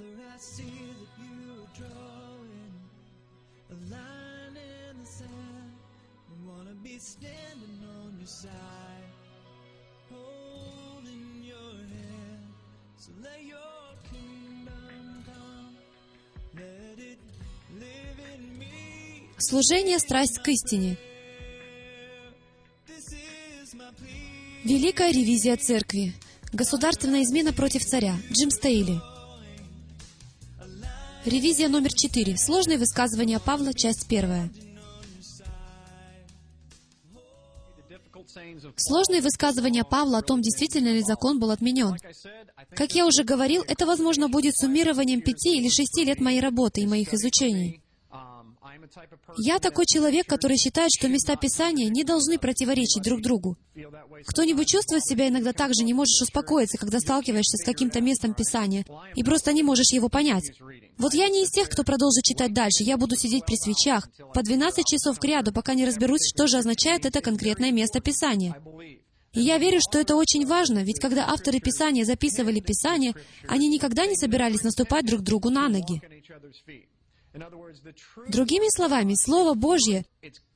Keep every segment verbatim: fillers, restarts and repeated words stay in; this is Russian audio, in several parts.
Father, I see that you are drawing a line in the sand. I wanna be standing on your side, holding your hand. So let your kingdom come, let it live in me. Служение, страсть к истине. Великая ревизия церкви. Государственная измена против царя. Джим Стейли. Ревизия номер четыре. Сложные высказывания Павла, часть первая. Сложные высказывания Павла о том, действительно ли закон был отменен. Как я уже говорил, это, возможно, будет суммированием пяти или шести лет моей работы и моих изучений. Я такой человек, который считает, что места Писания не должны противоречить друг другу. Кто-нибудь чувствует себя иногда так же, не можешь успокоиться, когда сталкиваешься с каким-то местом Писания, и просто не можешь его понять. Вот я не из тех, кто продолжит читать дальше. Я буду сидеть при свечах по двенадцать часов кряду, пока не разберусь, что же означает это конкретное место Писания. И я верю, что это очень важно, ведь когда авторы Писания записывали Писание, они никогда не собирались наступать друг другу на ноги. Другими словами, Слово Божье,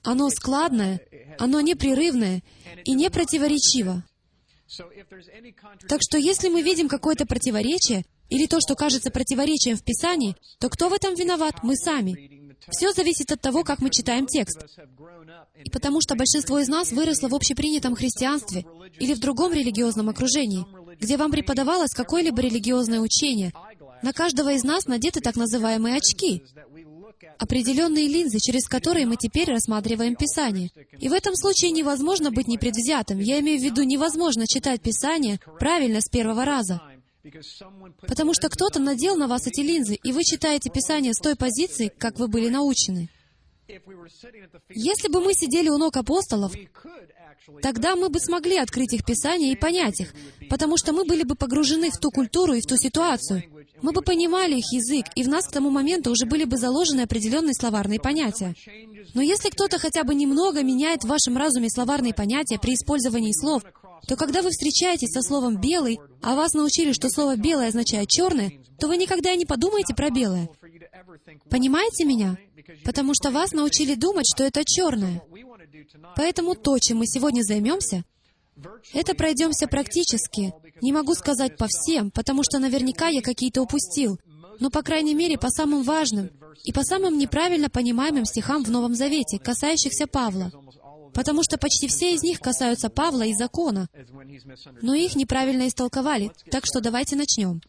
оно складное, оно непрерывное и не противоречиво. Так что если мы видим какое-то противоречие, или то, что кажется противоречием в Писании, то кто в этом виноват? Мы сами. Все зависит от того, как мы читаем текст. И потому что большинство из нас выросло в общепринятом христианстве или в другом религиозном окружении, где вам преподавалось какое-либо религиозное учение. На каждого из нас надеты так называемые очки, определенные линзы, через которые мы теперь рассматриваем Писание. И в этом случае невозможно быть непредвзятым. Я имею в виду, невозможно читать Писание правильно с первого раза. Потому что кто-то надел на вас эти линзы, и вы читаете Писание с той позиции, как вы были научены. Если бы мы сидели у ног апостолов, тогда мы бы смогли открыть их Писание и понять их, потому что мы были бы погружены в ту культуру и в ту ситуацию. Мы бы понимали их язык, и в нас к тому моменту уже были бы заложены определенные словарные понятия. Но если кто-то хотя бы немного меняет в вашем разуме словарные понятия при использовании слов, то когда вы встречаетесь со словом «белый», а вас научили, что слово «белое» означает «черное», то вы никогда и не подумаете про белое. Понимаете меня? Потому что вас научили думать, что это черное. Поэтому то, чем мы сегодня займемся, это пройдемся практически. Не могу сказать по всем, потому что наверняка я какие-то упустил, но, по крайней мере, по самым важным и по самым неправильно понимаемым стихам в Новом Завете, касающихся Павла. Потому что почти все из них касаются Павла и закона, но их неправильно истолковали. Так что давайте начнем.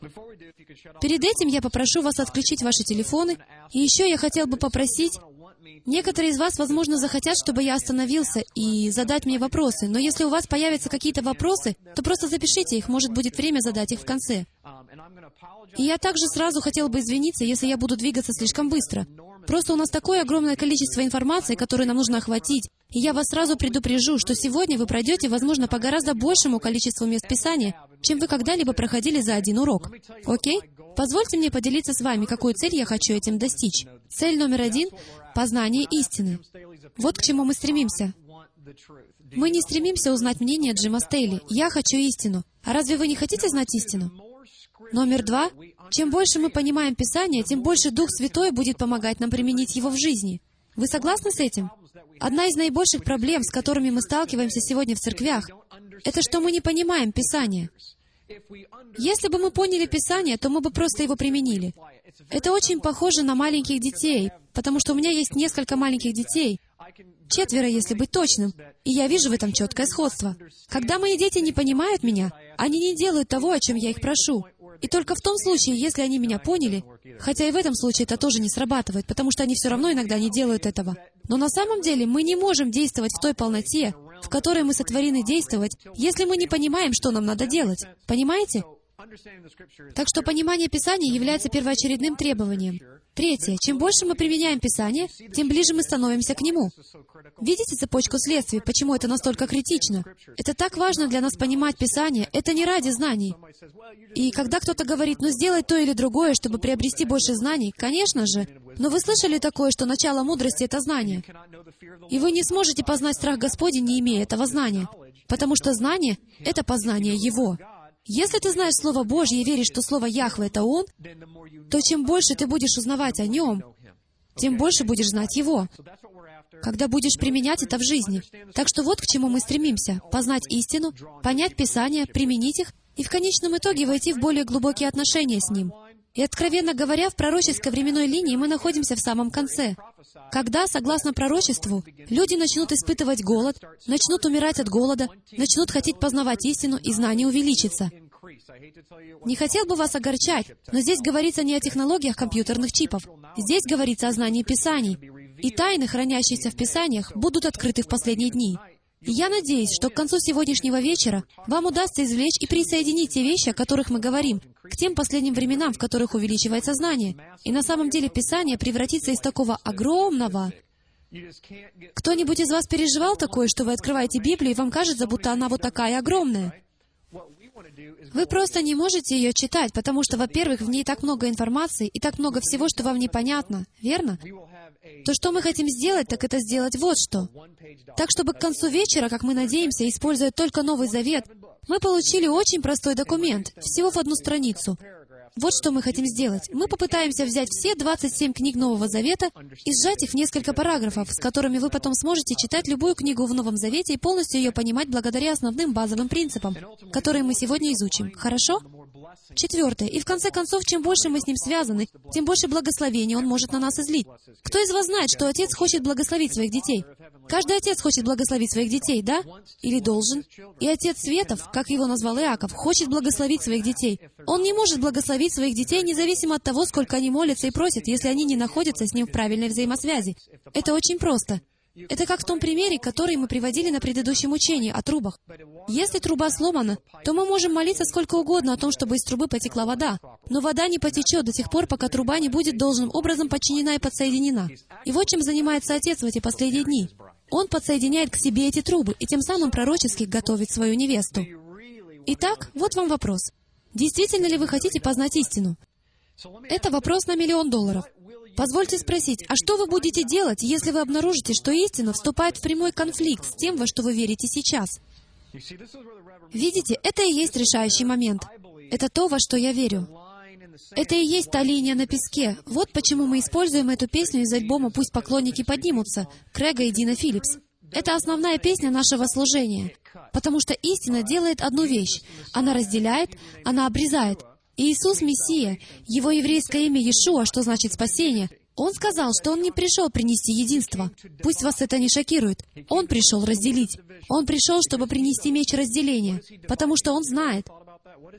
Перед этим я попрошу вас отключить ваши телефоны, и еще я хотел бы попросить... Некоторые из вас, возможно, захотят, чтобы я остановился и задать мне вопросы, но если у вас появятся какие-то вопросы, то просто запишите их, может, будет время задать их в конце. И я также сразу хотел бы извиниться, если я буду двигаться слишком быстро. Просто у нас такое огромное количество информации, которую нам нужно охватить, и я вас сразу предупрежу, что сегодня вы пройдете, возможно, по гораздо большему количеству мест Писания, чем вы когда-либо проходили за один урок. Окей? Позвольте мне поделиться с вами, какую цель я хочу этим достичь. Цель номер один — познание истины. Вот к чему мы стремимся. Мы не стремимся узнать мнение Джима Стейли. Я хочу истину. А разве вы не хотите знать истину? Номер два — чем больше мы понимаем Писание, тем больше Дух Святой будет помогать нам применить его в жизни. Вы согласны с этим? Одна из наибольших проблем, с которыми мы сталкиваемся сегодня в церквях, это что мы не понимаем Писание. Если бы мы поняли Писание, то мы бы просто его применили. Это очень похоже на маленьких детей, потому что у меня есть несколько маленьких детей, четверо, если быть точным, и я вижу в этом четкое сходство. Когда мои дети не понимают меня, они не делают того, о чем я их прошу. И только в том случае, если они меня поняли, хотя и в этом случае это тоже не срабатывает, потому что они все равно иногда не делают этого. Но на самом деле мы не можем действовать в той полноте, в которой мы сотворены действовать, если мы не понимаем, что нам надо делать. Понимаете? Так что понимание Писания является первоочередным требованием. Третье. Чем больше мы применяем Писание, тем ближе мы становимся к нему. Видите цепочку следствий, почему это настолько критично? Это так важно для нас понимать Писание, это не ради знаний. И когда кто-то говорит, ну сделай то или другое, чтобы приобрести больше знаний, конечно же, но вы слышали такое, что начало мудрости — это знание. И вы не сможете познать страх Господень, не имея этого знания, потому что знание — это познание Его. Если ты знаешь Слово Божье и веришь, что Слово Яхве — это Он, то чем больше ты будешь узнавать о Нем, тем больше будешь знать Его, когда будешь применять это в жизни. Так что вот к чему мы стремимся — познать истину, понять Писание, применить их, и в конечном итоге войти в более глубокие отношения с Ним. И, откровенно говоря, в пророческой временной линии мы находимся в самом конце, когда, согласно пророчеству, люди начнут испытывать голод, начнут умирать от голода, начнут хотеть познавать истину, и знание увеличится. Не хотел бы вас огорчать, но здесь говорится не о технологиях компьютерных чипов. Здесь говорится о знании Писаний. И тайны, хранящиеся в Писаниях, будут открыты в последние дни. И я надеюсь, что к концу сегодняшнего вечера вам удастся извлечь и присоединить те вещи, о которых мы говорим, к тем последним временам, в которых увеличивается знание. И на самом деле Писание превратится из такого огромного... Кто-нибудь из вас переживал такое, что вы открываете Библию, и вам кажется, будто она вот такая огромная? Вы просто не можете ее читать, потому что, во-первых, в ней так много информации и так много всего, что вам непонятно, верно? То, что мы хотим сделать, так это сделать вот что. Так, чтобы к концу вечера, как мы надеемся, используя только Новый Завет, мы получили очень простой документ, всего в одну страницу. Вот что мы хотим сделать. Мы попытаемся взять все двадцать семь книг Нового Завета и сжать их в несколько параграфов, с которыми вы потом сможете читать любую книгу в Новом Завете и полностью ее понимать благодаря основным базовым принципам, которые мы сегодня изучим. Хорошо? Четвертое. И в конце концов, чем больше мы с Ним связаны, тем больше благословения Он может на нас излить. Кто из вас знает, что Отец хочет благословить своих детей? Каждый отец хочет благословить своих детей, да? Или должен? И Отец Светов, как его назвал Иаков, хочет благословить своих детей. Он не может благословить своих детей, независимо от того, сколько они молятся и просят, если они не находятся с Ним в правильной взаимосвязи. Это очень просто. Это как в том примере, который мы приводили на предыдущем учении о трубах. Если труба сломана, то мы можем молиться сколько угодно о том, чтобы из трубы потекла вода. Но вода не потечет до тех пор, пока труба не будет должным образом подчинена и подсоединена. И вот чем занимается Отец в эти последние дни. Он подсоединяет к себе эти трубы, и тем самым пророчески готовит свою невесту. Итак, вот вам вопрос. Действительно ли вы хотите познать истину? Это вопрос на миллион долларов. Позвольте спросить, а что вы будете делать, если вы обнаружите, что истина вступает в прямой конфликт с тем, во что вы верите сейчас? Видите, это и есть решающий момент. Это то, во что я верю. Это и есть та линия на песке. Вот почему мы используем эту песню из альбома «Пусть поклонники поднимутся» Крэга и Дина Филлипс. Это основная песня нашего служения, потому что истина делает одну вещь. Она разделяет, она обрезает. И Иисус Мессия, Его еврейское имя Иешуа, что значит «спасение», Он сказал, что Он не пришел принести единство. Пусть вас это не шокирует. Он пришел разделить. Он пришел, чтобы принести меч разделения, потому что Он знает.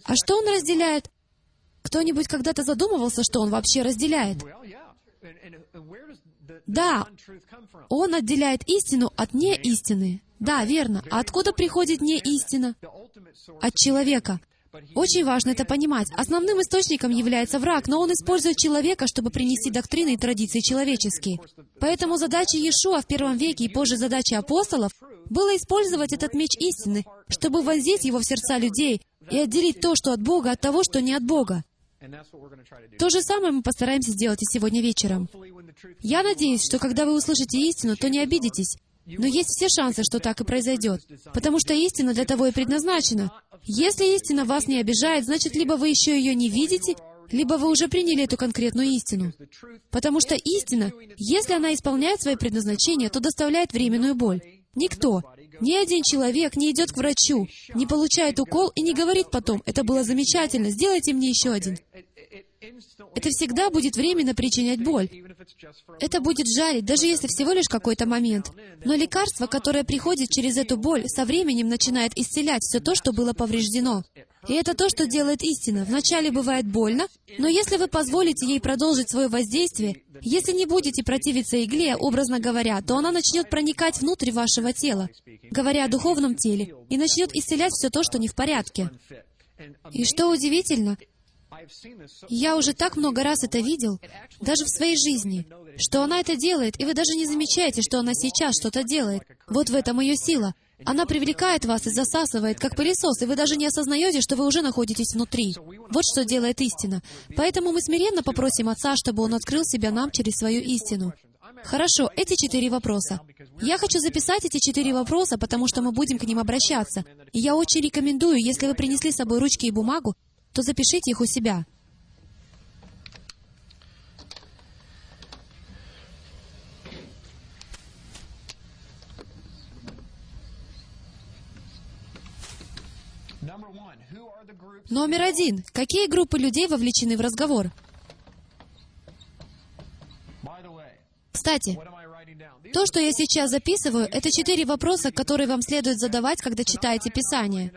А что Он разделяет? Кто-нибудь когда-то задумывался, что Он вообще разделяет? Да, Он отделяет истину от неистины. Да, верно. А откуда приходит неистина? От человека. Очень важно это понимать. Основным источником является враг, но он использует человека, чтобы принести доктрины и традиции человеческие. Поэтому задача Иешуа в первом веке и позже задача апостолов было использовать этот меч истины, чтобы вонзить его в сердца людей и отделить то, что от Бога, от того, что не от Бога. То же самое мы постараемся сделать и сегодня вечером. Я надеюсь, что когда вы услышите истину, то не обидитесь. Но есть все шансы, что так и произойдет. Потому что истина для того и предназначена. Если истина вас не обижает, значит, либо вы еще ее не видите, либо вы уже приняли эту конкретную истину. Потому что истина, если она исполняет свои предназначения, то доставляет временную боль. Никто, ни один человек не идет к врачу, не получает укол и не говорит потом: «Это было замечательно, сделайте мне еще один». Это всегда будет временно причинять боль. Это будет жалить, даже если всего лишь какой-то момент. Но лекарство, которое приходит через эту боль, со временем начинает исцелять все то, что было повреждено. И это то, что делает истина. Вначале бывает больно, но если вы позволите ей продолжить свое воздействие, если не будете противиться игле, образно говоря, то она начнет проникать внутрь вашего тела, говоря о духовном теле, и начнет исцелять все то, что не в порядке. И что удивительно, я уже так много раз это видел, даже в своей жизни, что она это делает, и вы даже не замечаете, что она сейчас что-то делает. Вот в этом ее сила. Она привлекает вас и засасывает, как пылесос, и вы даже не осознаете, что вы уже находитесь внутри. Вот что делает истина. Поэтому мы смиренно попросим Отца, чтобы Он открыл себя нам через свою истину. Хорошо, эти четыре вопроса. Я хочу записать эти четыре вопроса, потому что мы будем к ним обращаться. И я очень рекомендую, если вы принесли с собой ручки и бумагу, то запишите их у себя. Номер один. Какие группы людей вовлечены в разговор? Кстати, то, что я сейчас записываю, это четыре вопроса, которые вам следует задавать, когда читаете Писание.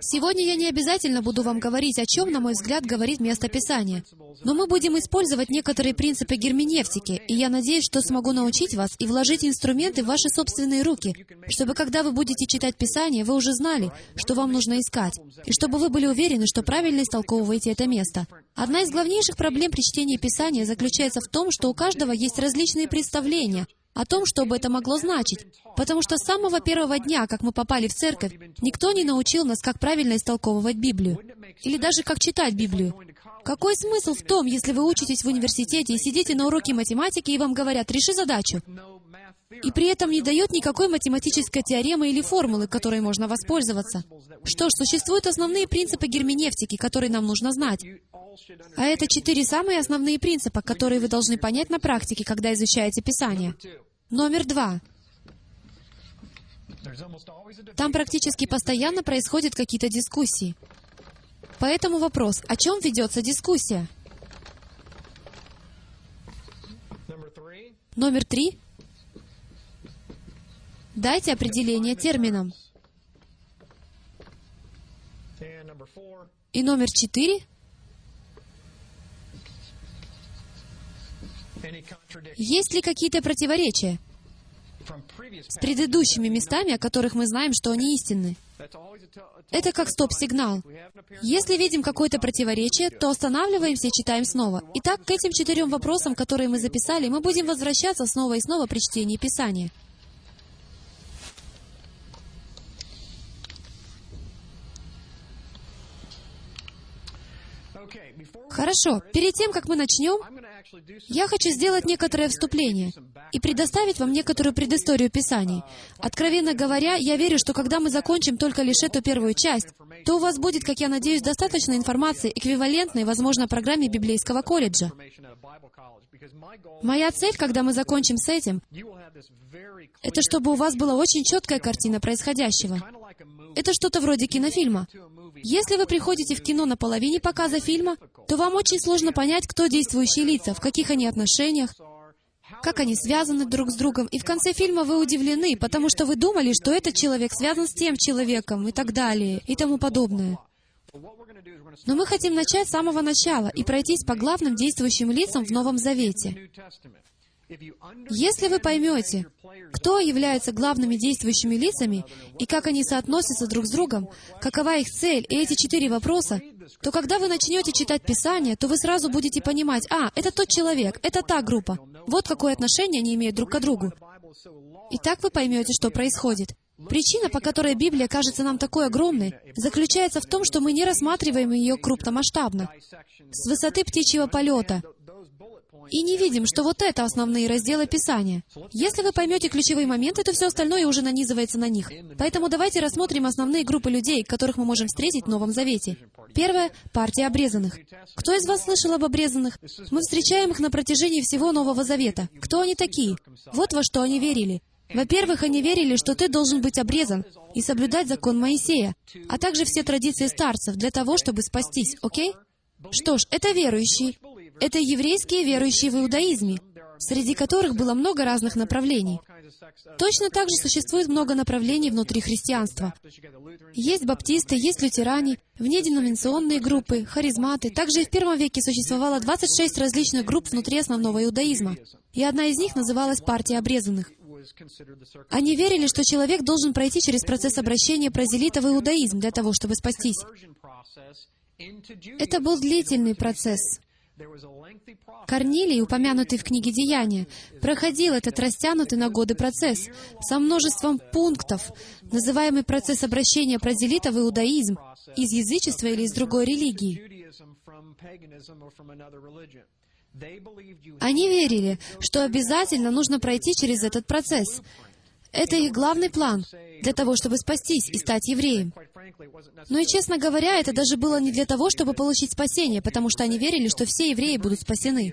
Сегодня я не обязательно буду вам говорить, о чем, на мой взгляд, говорит место Писания. Но мы будем использовать некоторые принципы герменевтики, и я надеюсь, что смогу научить вас и вложить инструменты в ваши собственные руки, чтобы, когда вы будете читать Писание, вы уже знали, что вам нужно искать, и чтобы вы были уверены, что правильно истолковываете это место. Одна из главнейших проблем при чтении Писания заключается в том, что у каждого есть различные представления о том, что бы это могло значить. Потому что с самого первого дня, как мы попали в церковь, никто не научил нас, как правильно истолковывать Библию. Или даже как читать Библию. Какой смысл в том, если вы учитесь в университете и сидите на уроке математики, и вам говорят «реши задачу», и при этом не дают никакой математической теоремы или формулы, которой можно воспользоваться? Что ж, существуют основные принципы герменевтики, которые нам нужно знать. А это четыре самые основные принципа, которые вы должны понять на практике, когда изучаете Писание. Номер два. Там практически постоянно происходят какие-то дискуссии. Поэтому вопрос, о чем ведется дискуссия? Номер три. Дайте определение терминам. И номер четыре. Есть ли какие-то противоречия с предыдущими местами, о которых мы знаем, что они истинны? Это как стоп-сигнал. Если видим какое-то противоречие, то останавливаемся и читаем снова. Итак, к этим четырем вопросам, которые мы записали, мы будем возвращаться снова и снова при чтении Писания. Хорошо, перед тем, как мы начнем, я хочу сделать некоторое вступление и предоставить вам некоторую предысторию Писаний. Откровенно говоря, я верю, что когда мы закончим только лишь эту первую часть, то у вас будет, как я надеюсь, достаточно информации, эквивалентной, возможно, программе библейского колледжа. Моя цель, когда мы закончим с этим, это чтобы у вас была очень четкая картина происходящего. Это что-то вроде кинофильма. Если вы приходите в кино на половине показа фильма, то вам очень сложно понять, кто действующие лица, в каких они отношениях, как они связаны друг с другом. И в конце фильма вы удивлены, потому что вы думали, что этот человек связан с тем человеком, и так далее, и тому подобное. Но мы хотим начать с самого начала и пройтись по главным действующим лицам в Новом Завете. Если вы поймете, кто являются главными действующими лицами и как они соотносятся друг с другом, какова их цель и эти четыре вопроса, то когда вы начнете читать Писание, то вы сразу будете понимать, а, это тот человек, это та группа, вот какое отношение они имеют друг к другу. И так вы поймете, что происходит. Причина, по которой Библия кажется нам такой огромной, заключается в том, что мы не рассматриваем ее крупномасштабно, с высоты птичьего полета, и не видим, что вот это основные разделы Писания. Если вы поймете ключевые моменты, то все остальное уже нанизывается на них. Поэтому давайте рассмотрим основные группы людей, которых мы можем встретить в Новом Завете. Первое — партия обрезанных. Кто из вас слышал об обрезанных? Мы встречаем их на протяжении всего Нового Завета. Кто они такие? Вот во что они верили. Во-первых, они верили, что ты должен быть обрезан и соблюдать закон Моисея, а также все традиции старцев для того, чтобы спастись, окей? Что ж, это верующие. Это еврейские верующие в иудаизме, среди которых было много разных направлений. Точно так же существует много направлений внутри христианства. Есть баптисты, есть лютеране, внеденоминационные группы, харизматы. Также и в первом веке существовало двадцать шесть различных групп внутри основного иудаизма, и одна из них называлась «Партия обрезанных». Они верили, что человек должен пройти через процесс обращения прозелита в иудаизм для того, чтобы спастись. Это был длительный процесс. Корнилий, упомянутый в книге «Деяния», проходил этот растянутый на годы процесс со множеством пунктов, называемый процесс обращения прозелита в иудаизм из язычества или из другой религии. Они верили, что обязательно нужно пройти через этот процесс. Это их главный план для того, чтобы спастись и стать евреем. Но и, честно говоря, это даже было не для того, чтобы получить спасение, потому что они верили, что все евреи будут спасены.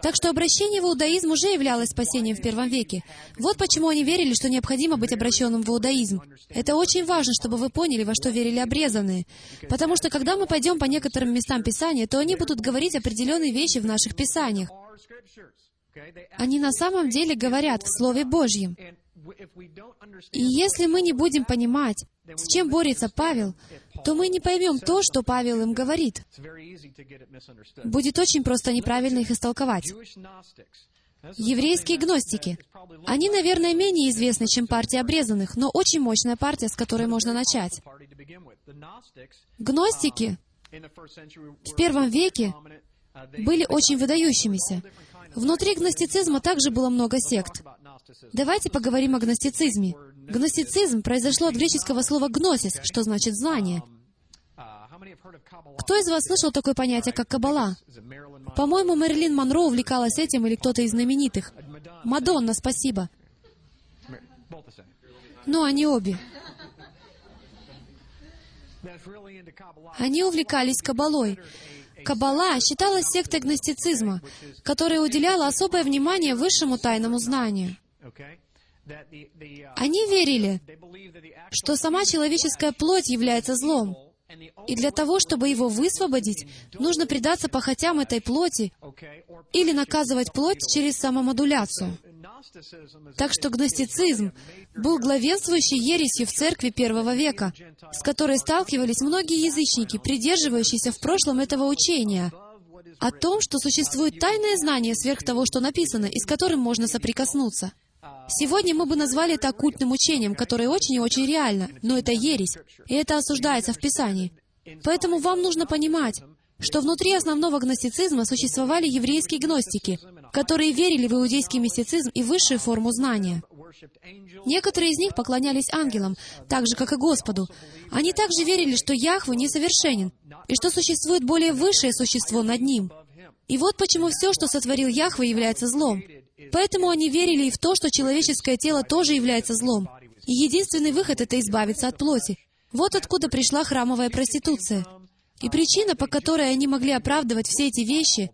Так что обращение в иудаизм уже являлось спасением в первом веке. Вот почему они верили, что необходимо быть обращенным в иудаизм. Это очень важно, чтобы вы поняли, во что верили обрезанные. Потому что, когда мы пойдем по некоторым местам Писания, то они будут говорить определенные вещи в наших Писаниях. Они на самом деле говорят в Слове Божьем. И если мы не будем понимать, с чем борется Павел, то мы не поймем то, что Павел им говорит. Будет очень просто неправильно их истолковать. Еврейские гностики. Они, наверное, менее известны, чем партия обрезанных, но очень мощная партия, с которой можно начать. Гностики в первом веке были очень выдающимися. Внутри гностицизма также было много сект. Давайте поговорим о гностицизме. Гностицизм произошло от греческого слова «гносис», что значит «знание». Кто из вас слышал такое понятие, как каббала? По-моему, Мэрилин Монро увлекалась этим или кто-то из знаменитых. Мадонна, спасибо. Но они обе. Они увлекались каббалой. Каббала считалась сектой гностицизма, которая уделяла особое внимание высшему тайному знанию. Они верили, что сама человеческая плоть является злом, и для того, чтобы его высвободить, нужно предаться похотям этой плоти или наказывать плоть через самомодуляцию. Так что гностицизм был главенствующей ересью в церкви первого века, с которой сталкивались многие язычники, придерживающиеся в прошлом этого учения о том, что существует тайное знание сверх того, что написано, и с которым можно соприкоснуться. Сегодня мы бы назвали это оккультным учением, которое очень и очень реально, но это ересь, и это осуждается в Писании. Поэтому вам нужно понимать, что внутри основного гностицизма существовали еврейские гностики, которые верили в иудейский мистицизм и высшую форму знания. Некоторые из них поклонялись ангелам, так же, как и Господу. Они также верили, что Яхве несовершенен, и что существует более высшее существо над ним. И вот почему все, что сотворил Яхве, является злом. Поэтому они верили и в то, что человеческое тело тоже является злом. И единственный выход — это избавиться от плоти. Вот откуда пришла храмовая проституция. И причина, по которой они могли оправдывать все эти вещи,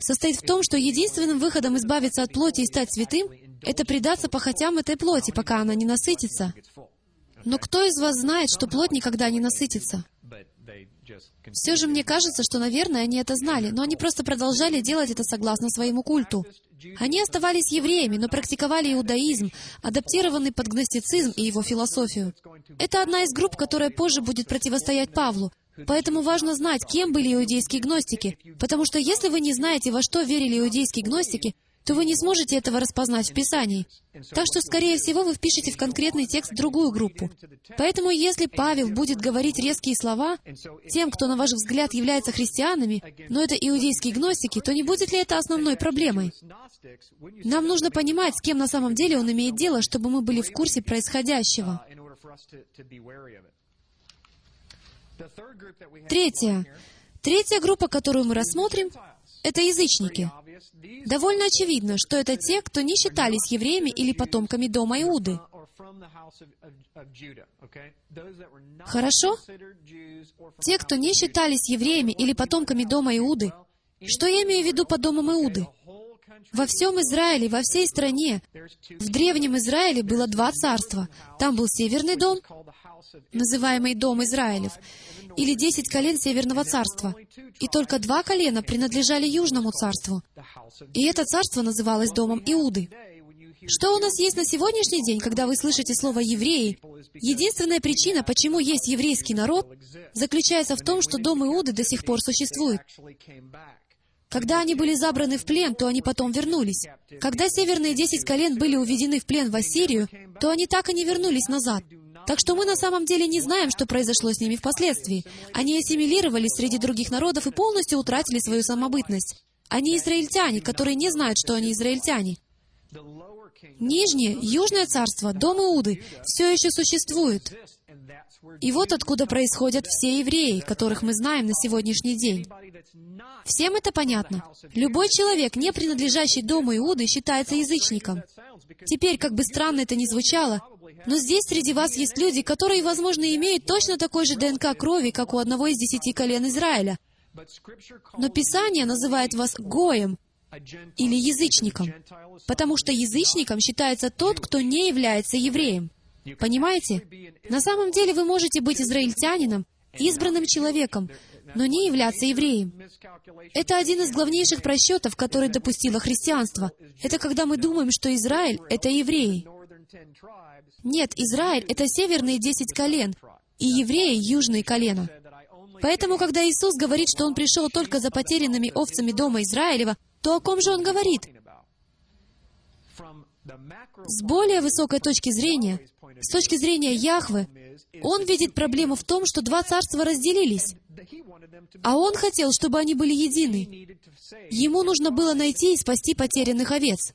состоит в том, что единственным выходом избавиться от плоти и стать святым — это предаться похотям этой плоти, пока она не насытится. Но кто из вас знает, что плоть никогда не насытится? Все же мне кажется, что, наверное, они это знали, но они просто продолжали делать это согласно своему культу. Они оставались евреями, но практиковали иудаизм, адаптированный под гностицизм и его философию. Это одна из групп, которая позже будет противостоять Павлу. Поэтому важно знать, кем были иудейские гностики, потому что если вы не знаете, во что верили иудейские гностики, то вы не сможете этого распознать в Писании. Так что, скорее всего, вы впишете в конкретный текст другую группу. Поэтому, если Павел будет говорить резкие слова тем, кто, на ваш взгляд, является христианами, но это иудейские гностики, то не будет ли это основной проблемой? Нам нужно понимать, с кем на самом деле он имеет дело, чтобы мы были в курсе происходящего. Третья. Третья группа, которую мы рассмотрим, это язычники. Довольно очевидно, что это те, кто не считались евреями или потомками дома Иуды. Хорошо? Те, кто не считались евреями или потомками дома Иуды. Что я имею в виду под домом Иуды? Во всем Израиле, во всей стране, в древнем Израиле было два царства. Там был Северный дом, называемый Дом Израилев, или десять колен Северного царства. И только два колена принадлежали Южному царству. И это царство называлось Домом Иуды. Что у нас есть на сегодняшний день, когда вы слышите слово «евреи»? Единственная причина, почему есть еврейский народ, заключается в том, что Дом Иуды до сих пор существует. Когда они были забраны в плен, то они потом вернулись. Когда северные десять колен были уведены в плен в Ассирию, то они так и не вернулись назад. Так что мы на самом деле не знаем, что произошло с ними впоследствии. Они ассимилировались среди других народов и полностью утратили свою самобытность. Они израильтяне, которые не знают, что они израильтяне. Нижнее, Южное царство, Дом Иуды, все еще существует. И вот откуда происходят все евреи, которых мы знаем на сегодняшний день. Всем это понятно. Любой человек, не принадлежащий дому Иуды, считается язычником. Теперь, как бы странно это ни звучало, но здесь среди вас есть люди, которые, возможно, имеют точно такой же ДНК крови, как у одного из десяти колен Израиля. Но Писание называет вас гоем или язычником, потому что язычником считается тот, кто не является евреем. Понимаете? На самом деле вы можете быть израильтянином, избранным человеком, но не являться евреем. Это один из главнейших просчетов, который допустило христианство. Это когда мы думаем, что Израиль — это евреи. Нет, Израиль — это северные десять колен, и евреи — южные колена. Поэтому, когда Иисус говорит, что Он пришел только за потерянными овцами дома Израилева, то о ком же Он говорит? С более высокой точки зрения, с точки зрения Яхве, Он видит проблему в том, что два царства разделились, а Он хотел, чтобы они были едины. Ему нужно было найти и спасти потерянных овец.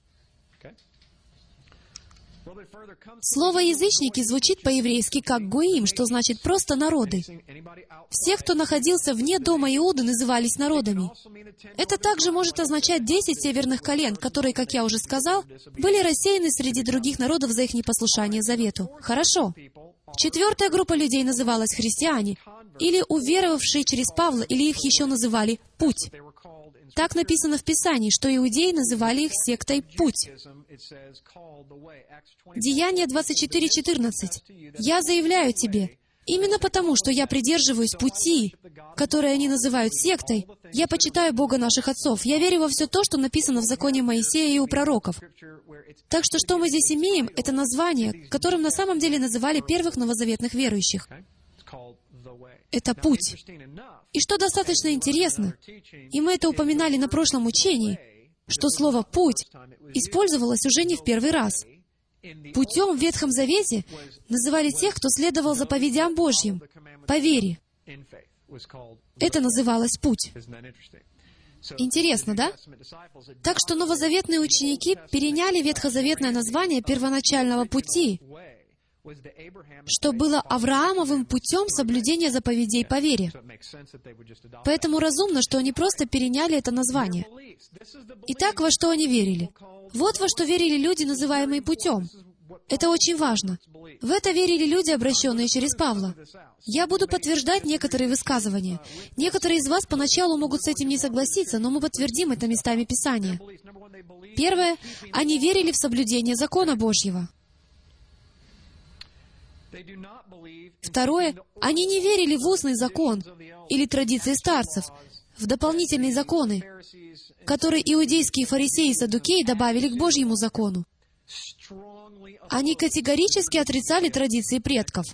Слово «язычники» звучит по-еврейски как «гоим», что значит «просто народы». Все, кто находился вне дома Иуды, назывались народами. Это также может означать десять северных колен, которые, как я уже сказал, были рассеяны среди других народов за их непослушание завету. Хорошо. Четвертая группа людей называлась христиане, или уверовавшие через Павла, или их еще называли «путь». Так написано в Писании, что иудеи называли их сектой «Путь». Деяние двадцать четыре, четырнадцать. «Я заявляю тебе, именно потому, что я придерживаюсь пути, который они называют сектой, я почитаю Бога наших отцов, я верю во все то, что написано в законе Моисея и у пророков». Так что, что мы здесь имеем, это название, которым на самом деле называли первых новозаветных верующих. Это путь. И что достаточно интересно, и мы это упоминали на прошлом учении, что слово «путь» использовалось уже не в первый раз. Путем в Ветхом Завете называли тех, кто следовал заповедям Божьим, по вере. Это называлось «путь». Интересно, да? Так что новозаветные ученики переняли ветхозаветное название первоначального пути, что было Авраамовым путем соблюдения заповедей по вере. Поэтому разумно, что они просто переняли это название. Итак, во что они верили? Вот во что верили люди, называемые путем. Это очень важно. В это верили люди, обращенные через Павла. Я буду подтверждать некоторые высказывания. Некоторые из вас поначалу могут с этим не согласиться, но мы подтвердим это местами Писания. Первое. Они верили в соблюдение закона Божьего. Второе. Они не верили в устный закон или традиции старцев, в дополнительные законы, которые иудейские фарисеи и саддукеи добавили к Божьему закону. Они категорически отрицали традиции предков.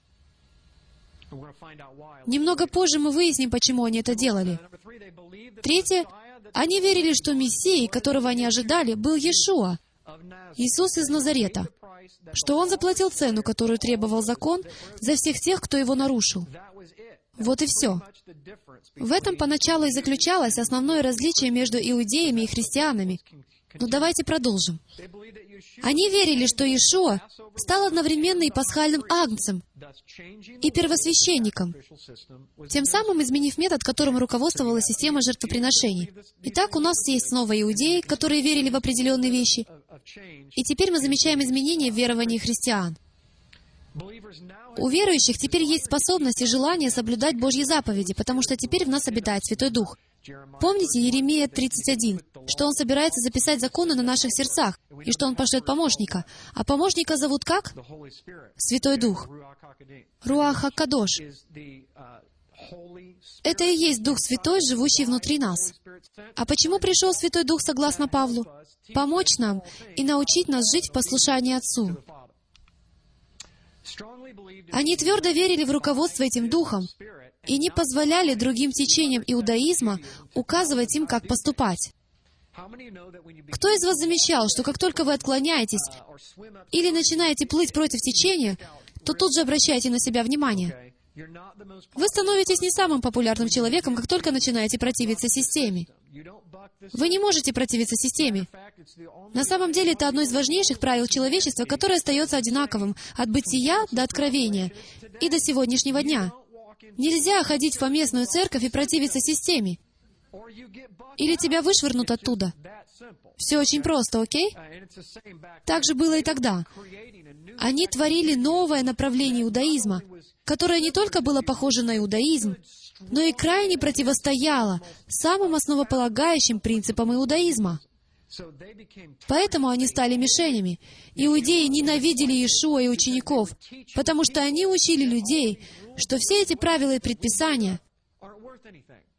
Немного позже мы выясним, почему они это делали. Третье. Они верили, что Мессией, которого они ожидали, был Иешуа, Иисус из Назарета, что Он заплатил цену, которую требовал закон, за всех тех, кто его нарушил. Вот и все. В этом поначалу и заключалось основное различие между иудеями и христианами. Но давайте продолжим. Они верили, что Иешуа стал одновременно и пасхальным агнцем, и первосвященником, тем самым изменив метод, которым руководствовала система жертвоприношений. Итак, у нас есть снова иудеи, которые верили в определенные вещи, и теперь мы замечаем изменения в веровании христиан. У верующих теперь есть способность и желание соблюдать Божьи заповеди, потому что теперь в нас обитает Святой Дух. Помните Иеремия тридцать один, что Он собирается записать законы на наших сердцах, и что Он пошлет помощника. А помощника зовут как? Святой Дух. Руах ха-кадош. Это и есть Дух Святой, живущий внутри нас. А почему пришел Святой Дух, согласно Павлу? Помочь нам и научить нас жить в послушании Отцу. Они твердо верили в руководство этим Духом и не позволяли другим течениям иудаизма указывать им, как поступать. Кто из вас замечал, что как только вы отклоняетесь или начинаете плыть против течения, то тут же обращаете на себя внимание? Вы становитесь не самым популярным человеком, как только начинаете противиться системе. Вы не можете противиться системе. На самом деле, это одно из важнейших правил человечества, которое остается одинаковым от бытия до откровения и до сегодняшнего дня. Нельзя ходить в поместную церковь и противиться системе. Или тебя вышвырнут оттуда. Все очень просто, окей? Так же было и тогда. Они творили новое направление иудаизма, которое не только было похоже на иудаизм, но и крайне противостояло самым основополагающим принципам иудаизма. Поэтому они стали мишенями. Иудеи ненавидели Иешуа и учеников, потому что они учили людей, что все эти правила и предписания,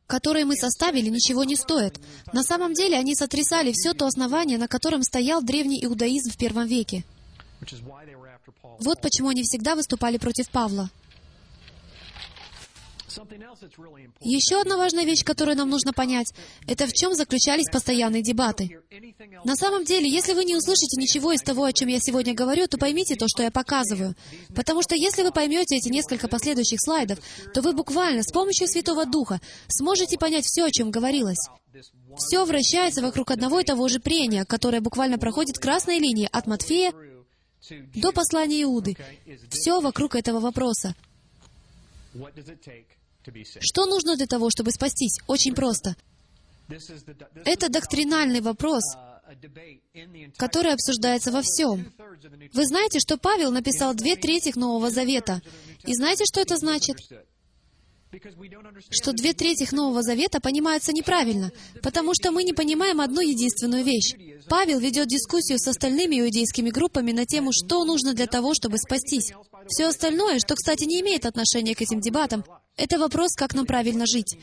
которые мы составили, ничего не стоят. На самом деле, они сотрясали все то основание, на котором стоял древний иудаизм в первом веке. Вот почему они всегда выступали против Павла. Еще одна важная вещь, которую нам нужно понять, это в чем заключались постоянные дебаты. На самом деле, если вы не услышите ничего из того, о чем я сегодня говорю, то поймите то, что я показываю. Потому что если вы поймете эти несколько последующих слайдов, то вы буквально с помощью Святого Духа сможете понять все, о чем говорилось. Все вращается вокруг одного и того же прения, которое буквально проходит красной линией от Матфея до послания Иуды. Все вокруг этого вопроса. Что нужно для того, чтобы спастись? Очень просто. Это доктринальный вопрос, который обсуждается во всем. Вы знаете, что Павел написал две трети Нового Завета. И знаете, что это значит? Что две трети Нового Завета понимаются неправильно, потому что мы не понимаем одну единственную вещь. Павел ведет дискуссию с остальными иудейскими группами на тему, что нужно для того, чтобы спастись. Все остальное, что, кстати, не имеет отношения к этим дебатам, это вопрос, как нам правильно жить.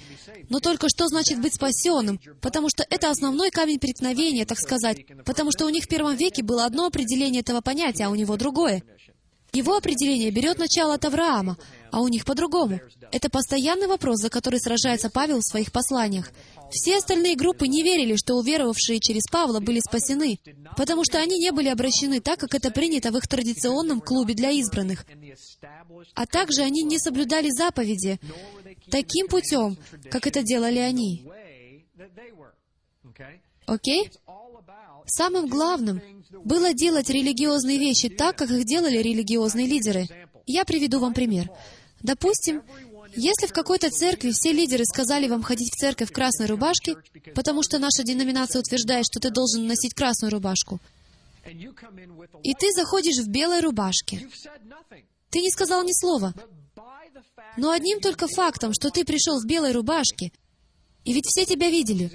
Но только что значит быть спасенным, потому что это основной камень преткновения, так сказать, потому что у них в первом веке было одно определение этого понятия, а у него другое. Его определение берет начало от Авраама, а у них по-другому. Это постоянный вопрос, за который сражается Павел в своих посланиях. Все остальные группы не верили, что уверовавшие через Павла были спасены, потому что они не были обращены так, как это принято в их традиционном клубе для избранных. А также они не соблюдали заповеди таким путем, как это делали они. Окей? Самым главным было делать религиозные вещи так, как их делали религиозные лидеры. Я приведу вам пример. Допустим, если в какой-то церкви все лидеры сказали вам ходить в церковь в красной рубашке, потому что наша деноминация утверждает, что ты должен носить красную рубашку, и ты заходишь в белой рубашке. Ты не сказал ни слова. Но одним только фактом, что ты пришел в белой рубашке, и ведь все тебя видели,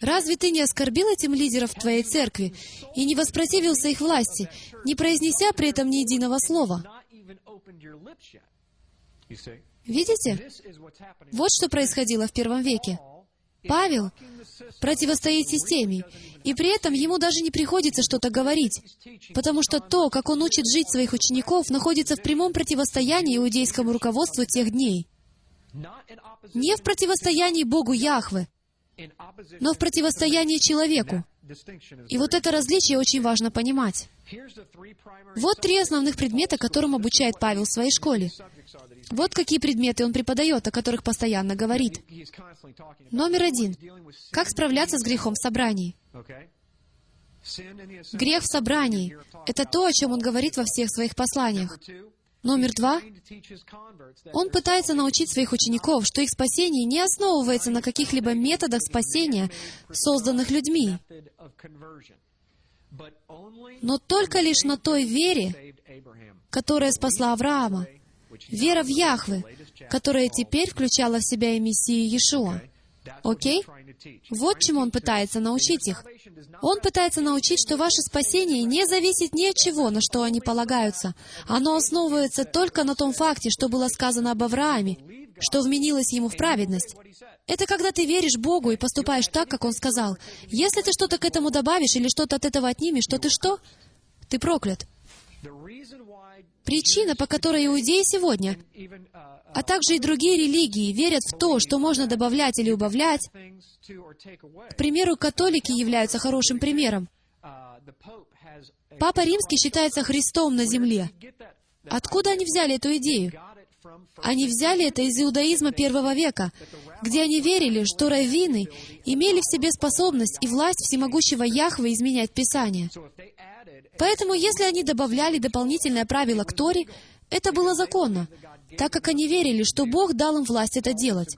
разве ты не оскорбил этим лидеров твоей церкви и не воспротивился их власти, не произнеся при этом ни единого слова? Видите? Вот что происходило в первом веке. Павел противостоит системе, и при этом ему даже не приходится что-то говорить, потому что то, как он учит жить своих учеников, находится в прямом противостоянии иудейскому руководству тех дней. Не в противостоянии Богу Яхве, но в противостоянии человеку. И вот это различие очень важно понимать. Вот три основных предмета, которым обучает Павел в своей школе. Вот какие предметы он преподает, о которых постоянно говорит. Номер один. Как справляться с грехом в собрании. Грех в собрании — это то, о чем он говорит во всех своих посланиях. Номер два. Он пытается научить своих учеников, что их спасение не основывается на каких-либо методах спасения, созданных людьми, но только лишь на той вере, которая спасла Авраама. Вера в Яхве, которая теперь включала в себя и Мессию Иешуа. Окей? Вот чему он пытается научить их. Он пытается научить, что ваше спасение не зависит ни от чего, на что они полагаются. Оно основывается только на том факте, что было сказано об Аврааме, что вменилось ему в праведность. Это когда ты веришь Богу и поступаешь так, как Он сказал. Если ты что-то к этому добавишь или что-то от этого отнимешь, то ты что? Ты проклят. Причина, по которой иудеи сегодня, а также и другие религии, верят в то, что можно добавлять или убавлять. К примеру, католики являются хорошим примером. Папа Римский считается Христом на земле. Откуда они взяли эту идею? Они взяли это из иудаизма первого века, где они верили, что раввины имели в себе способность и власть всемогущего Яхве изменять Писание. Поэтому, если они добавляли дополнительное правило к Торе, это было законно, так как они верили, что Бог дал им власть это делать.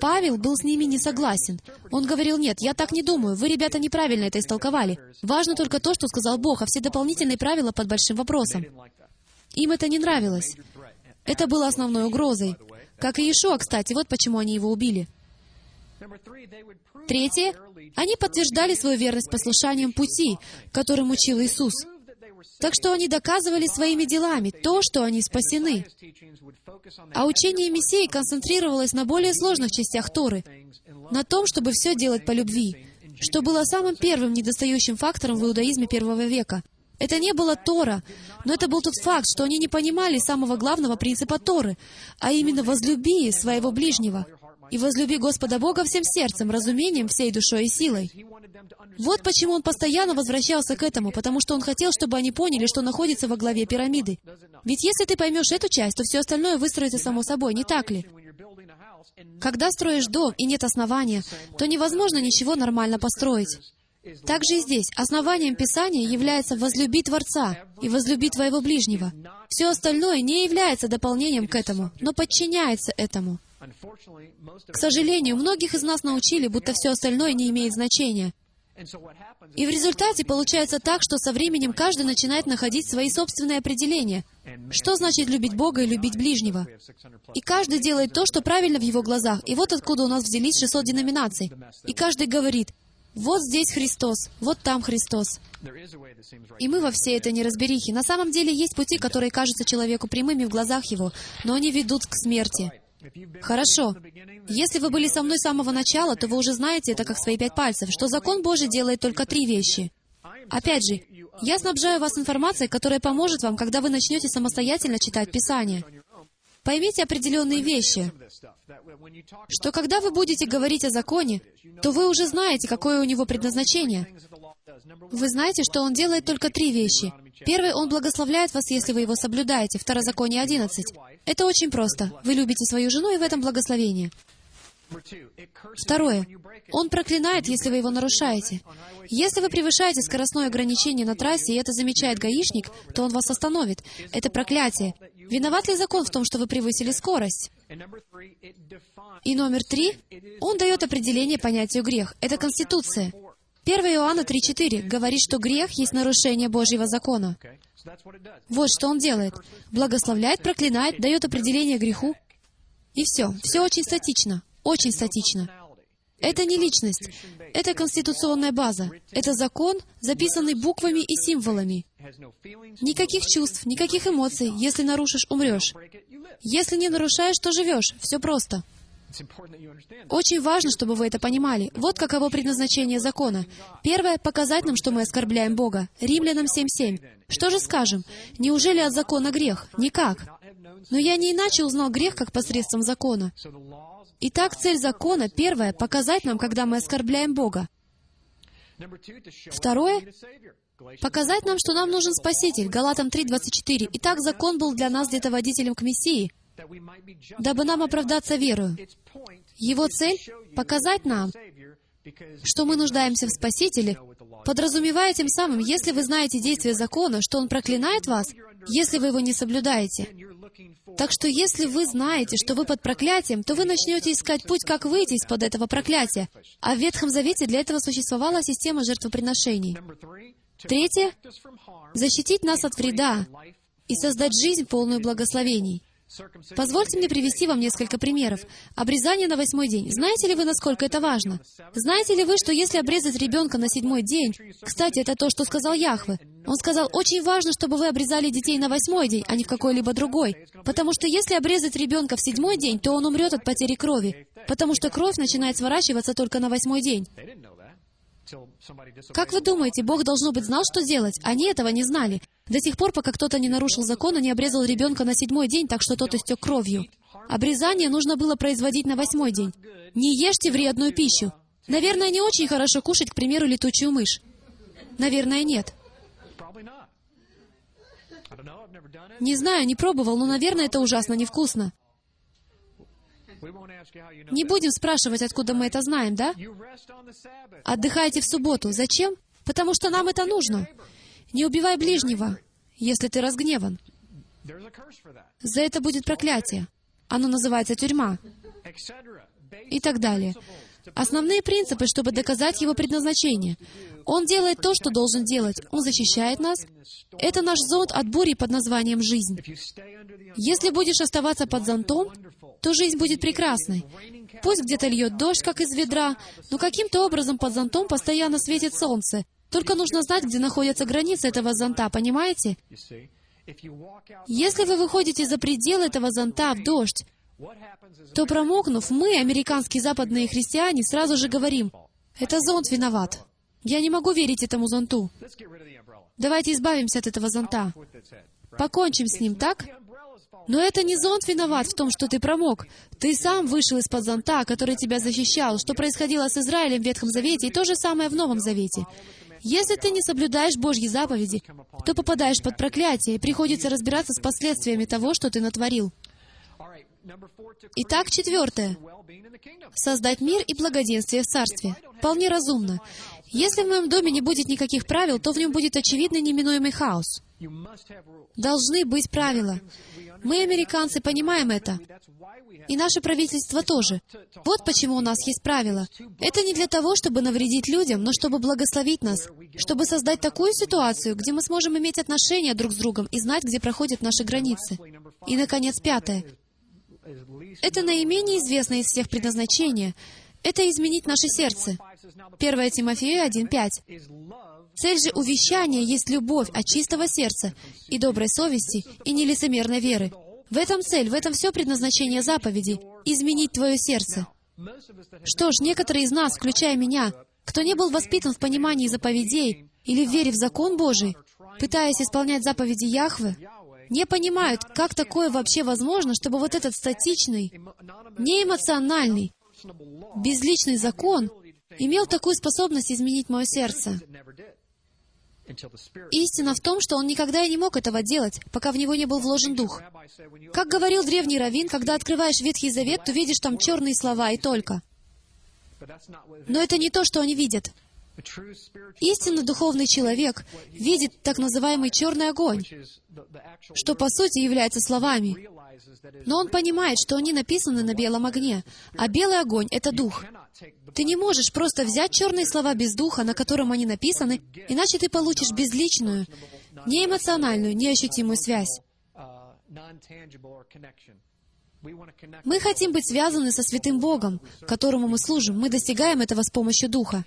Павел был с ними не согласен. Он говорил: «Нет, я так не думаю, вы, ребята, неправильно это истолковали. Важно только то, что сказал Бог, а все дополнительные правила под большим вопросом». Им это не нравилось. Это было основной угрозой. Как и Иешуа, кстати, вот почему они его убили. Третье, они подтверждали свою верность послушанием пути, которым учил Иисус. Так что они доказывали своими делами то, что они спасены. А учение Мессии концентрировалось на более сложных частях Торы, на том, чтобы все делать по любви, что было самым первым недостающим фактором в иудаизме первого века. Это не была Тора, но это был тот факт, что они не понимали самого главного принципа Торы, а именно «возлюби своего ближнего». «И возлюби Господа Бога всем сердцем, разумением, всей душой и силой». Вот почему он постоянно возвращался к этому, потому что он хотел, чтобы они поняли, что находится во главе пирамиды. Ведь если ты поймешь эту часть, то все остальное выстроится само собой, не так ли? Когда строишь дом и нет основания, то невозможно ничего нормально построить. Также и здесь основанием Писания является «возлюби Творца» и «возлюби твоего ближнего». Все остальное не является дополнением к этому, но подчиняется этому. К сожалению, многих из нас научили, будто все остальное не имеет значения. И в результате получается так, что со временем каждый начинает находить свои собственные определения. Что значит любить Бога и любить ближнего? И каждый делает то, что правильно в его глазах. И вот откуда у нас взялись шестьсот деноминаций. И каждый говорит: «Вот здесь Христос, вот там Христос». И мы во всей этой неразберихе. На самом деле есть пути, которые кажутся человеку прямыми в глазах его, но они ведут к смерти. Хорошо. Если вы были со мной с самого начала, то вы уже знаете это как свои пять пальцев, что закон Божий делает только три вещи. Опять же, я снабжаю вас информацией, которая поможет вам, когда вы начнете самостоятельно читать Писание. Поймите определенные вещи, что когда вы будете говорить о законе, то вы уже знаете, какое у него предназначение. Вы знаете, что он делает только три вещи. Первый, он благословляет вас, если вы его соблюдаете. Второзаконие одиннадцать. Это очень просто. Вы любите свою жену, и в этом благословение. Второе, он проклинает, если вы его нарушаете. Если вы превышаете скоростное ограничение на трассе, и это замечает гаишник, то он вас остановит. Это проклятие. Виноват ли закон в том, что вы превысили скорость? И номер три, он дает определение понятию грех. Это конституция. первое Иоанна три четыре говорит, что грех есть нарушение Божьего закона. Вот что он делает. Благословляет, проклинает, дает определение греху. И все. Все очень статично. Очень статично. Это не личность. Это конституционная база. Это закон, записанный буквами и символами. Никаких чувств, никаких эмоций. Если нарушишь, умрешь. Если не нарушаешь, то живешь. Все просто. Очень важно, чтобы вы это понимали. Вот каково предназначение закона. Первое — показать нам, что мы оскорбляем Бога. Римлянам семь семь. Что же скажем? Неужели от закона грех? Никак. Но я не иначе узнал грех, как посредством закона. Итак, цель закона, первое, показать нам, когда мы оскорбляем Бога. Второе, показать нам, что нам нужен Спаситель. Галатам три двадцать четыре. Итак, закон был для нас детоводителем к Мессии, дабы нам оправдаться верою. Его цель — показать нам, что мы нуждаемся в Спасителе, подразумевая тем самым, если вы знаете действие закона, что он проклинает вас, если вы его не соблюдаете. Так что если вы знаете, что вы под проклятием, то вы начнете искать путь, как выйти из-под этого проклятия. А в Ветхом Завете для этого существовала система жертвоприношений. Третье — защитить нас от вреда и создать жизнь, полную благословений. Позвольте мне привести вам несколько примеров. Обрезание на восьмой день. Знаете ли вы, насколько это важно? Знаете ли вы, что если обрезать ребенка на седьмой день... Кстати, это то, что сказал Яхве. Он сказал, очень важно, чтобы вы обрезали детей на восьмой день, а не в какой-либо другой. Потому что если обрезать ребенка в седьмой день, то он умрет от потери крови. Потому что кровь начинает сворачиваться только на восьмой день. Как вы думаете, Бог, должно быть, знал, что делать? Они этого не знали. До тех пор, пока кто-то не нарушил закон и не обрезал ребенка на седьмой день, так что тот истек кровью. Обрезание нужно было производить на восьмой день. Не ешьте вредную пищу. Наверное, не очень хорошо кушать, к примеру, летучую мышь. Наверное, нет. Не знаю, не пробовал, но, наверное, это ужасно невкусно. Не будем спрашивать, откуда мы это знаем, да? Отдыхайте в субботу. Зачем? Потому что нам это нужно. Не убивай ближнего, если ты разгневан. За это будет проклятие. Оно называется тюрьма. И так далее. Основные принципы, чтобы доказать его предназначение. Он делает то, что должен делать. Он защищает нас. Это наш зонт от бури под названием «жизнь». Если будешь оставаться под зонтом, то жизнь будет прекрасной. Пусть где-то льет дождь, как из ведра, но каким-то образом под зонтом постоянно светит солнце. Только нужно знать, где находятся границы этого зонта, понимаете? Если вы выходите за пределы этого зонта в дождь, то, промокнув, мы, американские западные христиане, сразу же говорим, «Это зонт виноват. Я не могу верить этому зонту. Давайте избавимся от этого зонта. Покончим с ним, так? Но это не зонт виноват в том, что ты промок. Ты сам вышел из-под зонта, который тебя защищал, что происходило с Израилем в Ветхом Завете, и то же самое в Новом Завете». Если ты не соблюдаешь Божьи заповеди, то попадаешь под проклятие, и приходится разбираться с последствиями того, что ты натворил. Итак, четвертое. Создать мир и благоденствие в Царстве. Вполне разумно. Если в моем доме не будет никаких правил, то в нем будет очевидный неминуемый хаос. Должны быть правила. Мы, американцы, понимаем это. И наше правительство тоже. Вот почему у нас есть правила. Это не для того, чтобы навредить людям, но чтобы благословить нас, чтобы создать такую ситуацию, где мы сможем иметь отношения друг с другом и знать, где проходят наши границы. И, наконец, пятое. Это наименее известное из всех предназначения. Это изменить наше сердце. первое Тимофею один пять. Цель же увещания есть любовь от чистого сердца и доброй совести, и нелицемерной веры. В этом цель, в этом все предназначение заповеди — изменить твое сердце. Что ж, некоторые из нас, включая меня, кто не был воспитан в понимании заповедей или в вере в закон Божий, пытаясь исполнять заповеди Яхве, не понимают, как такое вообще возможно, чтобы вот этот статичный, неэмоциональный, безличный закон имел такую способность изменить мое сердце. Истина в том, что он никогда и не мог этого делать, пока в него не был вложен дух. Как говорил древний раввин, когда открываешь Ветхий Завет, то видишь там черные слова и только. Но это не то, что они видят. Истинно духовный человек видит так называемый черный огонь, что по сути является словами. Но он понимает, что они написаны на белом огне, а белый огонь — это дух. Ты не можешь просто взять черные слова без духа, на котором они написаны, иначе ты получишь безличную, неэмоциональную, неощутимую связь. Мы хотим быть связаны со святым Богом, которому мы служим. Мы достигаем этого с помощью Духа.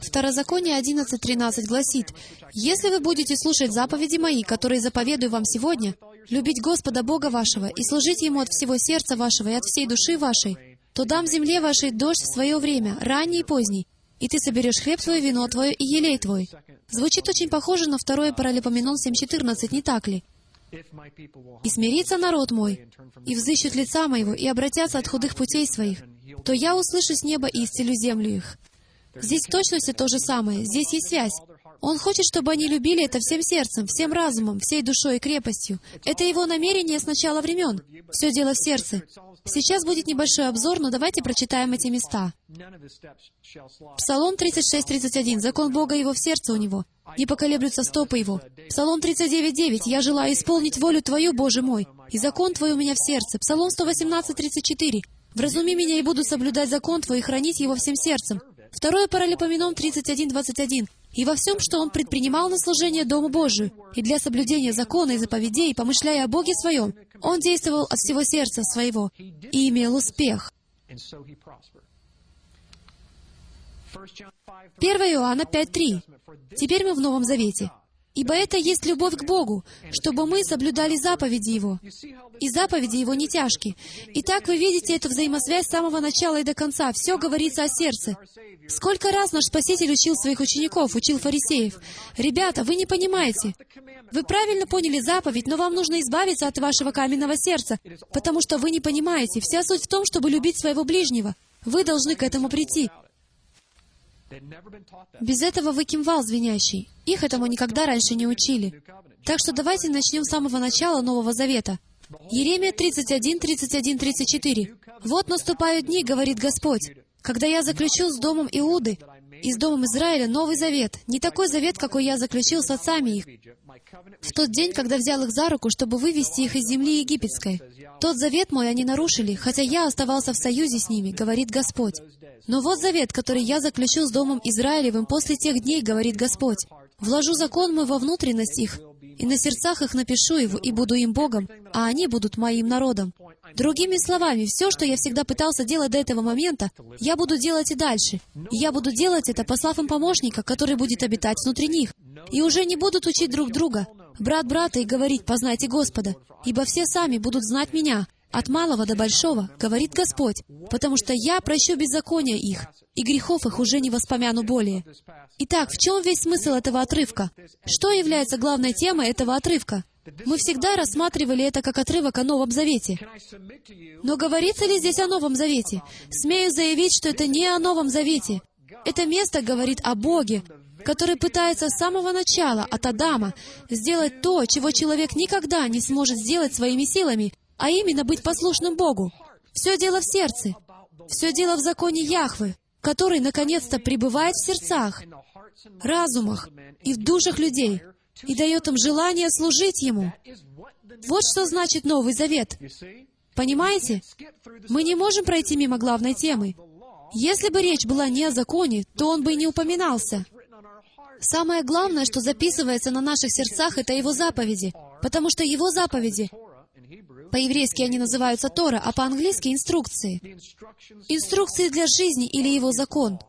Второзаконие одиннадцать тринадцать гласит, «Если вы будете слушать заповеди мои, которые заповедую вам сегодня, любить Господа Бога вашего и служить Ему от всего сердца вашего и от всей души вашей, то дам земле вашей дождь в свое время, ранний и поздний, и ты соберешь хлеб твой, вино твое и елей твой». Звучит очень похоже на второе Паралипоменон семь четырнадцать, не так ли? «И смирится народ мой, и взыщут лица моего, и обратятся от худых путей своих, то я услышу с неба и исцелю землю их». Здесь в точности то же самое, здесь есть связь. Он хочет, чтобы они любили это всем сердцем, всем разумом, всей душой и крепостью. Это его намерение с начала времен. Все дело в сердце. Сейчас будет небольшой обзор, но давайте прочитаем эти места. Псалом тридцать шесть тридцать один. «Закон Бога его в сердце у него. Не поколеблются стопы его». Псалом тридцать девять девять. «Я желаю исполнить волю Твою, Боже мой, и закон Твой у меня в сердце». Псалом сто восемнадцать тридцать четыре. «Вразуми меня и буду соблюдать закон Твой и хранить его всем сердцем». Второе Паралипоменон тридцать один двадцать один. «И во всем, что он предпринимал на служение Дому Божию, и для соблюдения закона и заповедей, помышляя о Боге своем, он действовал от всего сердца своего и имел успех». первое Иоанна пять три. Теперь мы в Новом Завете. «Ибо это есть любовь к Богу, чтобы мы соблюдали заповеди Его, и заповеди Его не тяжкие». Итак, вы видите эту взаимосвязь с самого начала и до конца. Все говорится о сердце. Сколько раз наш Спаситель учил своих учеников, учил фарисеев. «Ребята, вы не понимаете. Вы правильно поняли заповедь, но вам нужно избавиться от вашего каменного сердца, потому что вы не понимаете. Вся суть в том, чтобы любить своего ближнего. Вы должны к этому прийти». Без этого вы кимвал звенящий. Их этому никогда раньше не учили. Так что давайте начнем с самого начала Нового Завета. Иеремия тридцать один, тридцать один, тридцать четыре. «Вот наступают дни, говорит Господь, когда я заключу с домом Иуды и с домом Израиля Новый Завет, не такой завет, какой я заключил с отцами их, в тот день, когда взял их за руку, чтобы вывести их из земли египетской. Тот завет мой они нарушили, хотя я оставался в союзе с ними, говорит Господь. Но вот завет, который я заключу с домом Израилевым после тех дней, говорит Господь. Вложу закон мой во внутренность их, и на сердцах их напишу его, и буду им Богом, а они будут моим народом». Другими словами, все, что я всегда пытался делать до этого момента, я буду делать и дальше. И я буду делать это, послав им помощника, который будет обитать внутри них. И уже не будут учить друг друга, брат брата, и говорить: «Познайте Господа, ибо все сами будут знать Меня, от малого до большого, говорит Господь, потому что Я прощу беззакония их, и грехов их уже не воспомяну более». Итак, в чем весь смысл этого отрывка? Что является главной темой этого отрывка? Мы всегда рассматривали это как отрывок о Новом Завете. Но говорится ли здесь о Новом Завете? Смею заявить, что это не о Новом Завете. Это место говорит о Боге, который пытается с самого начала, от Адама, сделать то, чего человек никогда не сможет сделать своими силами, а именно быть послушным Богу. Все дело в сердце. Все дело в законе Яхве, который, наконец-то, пребывает в сердцах, разумах и в душах людей, и дает им желание служить Ему. Вот что значит Новый Завет. Понимаете? Мы не можем пройти мимо главной темы. Если бы речь была не о законе, то он бы и не упоминался. Самое главное, что записывается на наших сердцах, это Его заповеди, потому что Его заповеди, по-еврейски они называются Тора, а по-английски — инструкции. Инструкции для жизни или Его закон.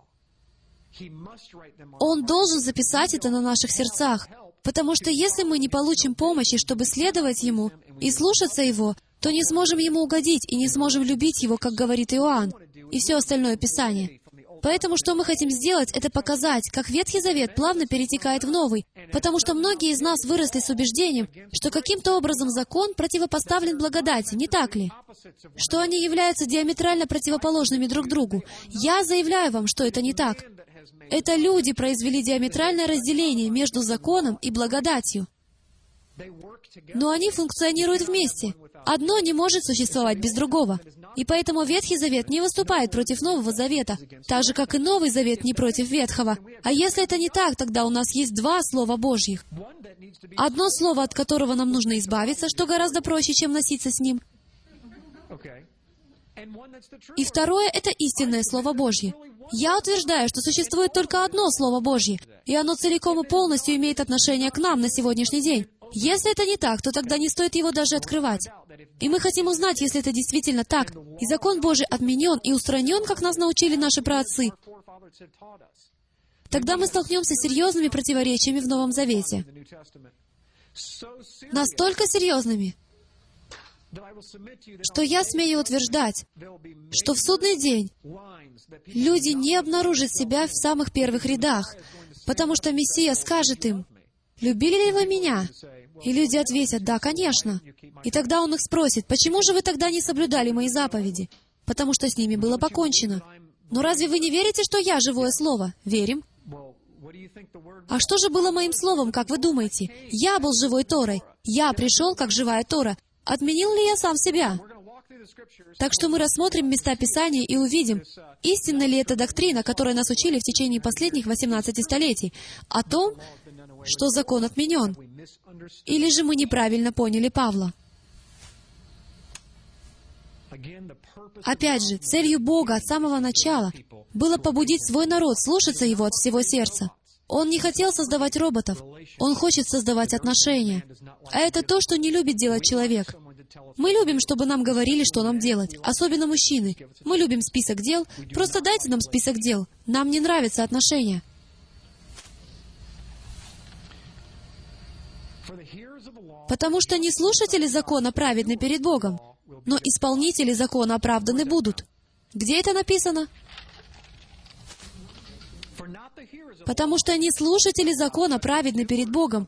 Он должен записать это на наших сердцах, потому что если мы не получим помощи, чтобы следовать Ему и слушаться Его, то не сможем Ему угодить и не сможем любить Его, как говорит Иоанн, и все остальное Писание. Поэтому что мы хотим сделать, это показать, как Ветхий Завет плавно перетекает в Новый, потому что многие из нас выросли с убеждением, что каким-то образом закон противопоставлен благодати, не так ли? Что они являются диаметрально противоположными друг другу. Я заявляю вам, что это не так. Это люди произвели диаметральное разделение между законом и благодатью. Но они функционируют вместе. Одно не может существовать без другого. И поэтому Ветхий Завет не выступает против Нового Завета, так же, как и Новый Завет не против Ветхого. А если это не так, тогда у нас есть два Слова Божьих. Одно Слово, от которого нам нужно избавиться, что гораздо проще, чем носиться с ним. И второе — это истинное Слово Божье. Я утверждаю, что существует только одно Слово Божье, и оно целиком и полностью имеет отношение к нам на сегодняшний день. Если это не так, то тогда не стоит его даже открывать. И мы хотим узнать, если это действительно так, и закон Божий отменен и устранен, как нас научили наши праотцы, тогда мы столкнемся с серьезными противоречиями в Новом Завете. Настолько серьезными, что я смею утверждать, что в судный день люди не обнаружат себя в самых первых рядах, потому что Мессия скажет им: «Любили ли вы Меня?» И люди ответят: «Да, конечно». И тогда Он их спросит: «Почему же вы тогда не соблюдали Мои заповеди?» Потому что с ними было покончено. Но разве вы не верите, что Я живое Слово? Верим. А что же было Моим Словом, как вы думаете? Я был живой Торой. Я пришел, как живая Тора. Отменил ли Я сам себя? Так что мы рассмотрим места Писания и увидим, истинна ли эта доктрина, которой нас учили в течение последних восемнадцати столетий, о том, что закон отменен, или же мы неправильно поняли Павла. Опять же, целью Бога от самого начала было побудить свой народ слушаться Его от всего сердца. Он не хотел создавать роботов, Он хочет создавать отношения. А это то, что не любит делать человек. Мы любим, чтобы нам говорили, что нам делать, особенно мужчины. Мы любим список дел, просто дайте нам список дел. Нам не нравятся отношения. Потому что не слушатели закона праведны перед Богом, но исполнители закона оправданы будут. Где это написано? Потому что не слушатели закона праведны перед Богом,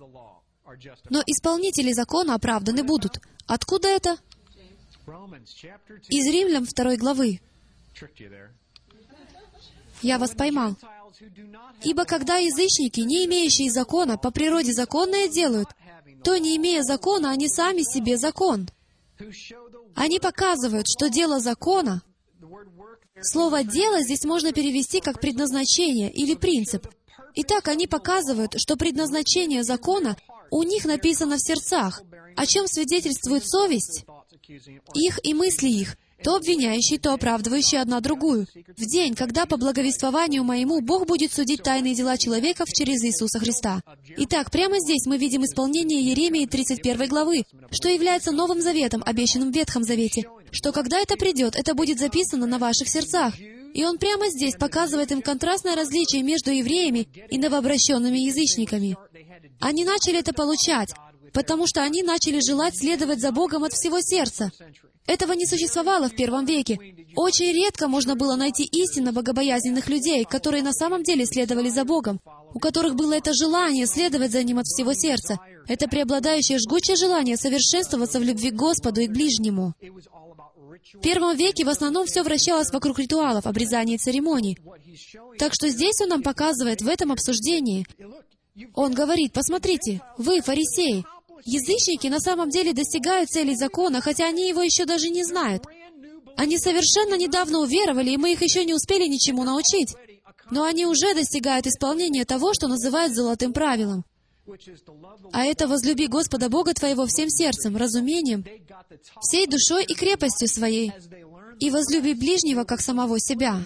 но исполнители закона оправданы будут. Откуда это? Из Римлянам второй главы. Я вас поймал. Ибо когда язычники, не имеющие закона, по природе законное делают, то, не имея закона, они сами себе закон. Они показывают, что дело закона... Слово «дело» здесь можно перевести как «предназначение» или «принцип». Итак, они показывают, что предназначение закона у них написано в сердцах, о чем свидетельствует совесть, их и мысли их, то обвиняющие, то оправдывающие одна другую, в день, когда по благовествованию моему Бог будет судить тайные дела человеков через Иисуса Христа. Итак, прямо здесь мы видим исполнение Иеремии тридцать первой главы, что является Новым Заветом, обещанным в Ветхом Завете, что когда это придет, это будет записано на ваших сердцах. И он прямо здесь показывает им контрастное различие между евреями и новообращенными язычниками. Они начали это получать, потому что они начали желать следовать за Богом от всего сердца. Этого не существовало в первом веке. Очень редко можно было найти истинно богобоязненных людей, которые на самом деле следовали за Богом, у которых было это желание следовать за Ним от всего сердца. Это преобладающее жгучее желание совершенствоваться в любви к Господу и к ближнему. В первом веке в основном все вращалось вокруг ритуалов, обрезаний и церемоний. Так что здесь он нам показывает в этом обсуждении. Он говорит, посмотрите, вы, фарисеи, язычники на самом деле достигают цели закона, хотя они его еще даже не знают. Они совершенно недавно уверовали, и мы их еще не успели ничему научить. Но они уже достигают исполнения того, что называют золотым правилом. А это «возлюби Господа Бога твоего всем сердцем, разумением, всей душой и крепостью своей, и возлюби ближнего, как самого себя».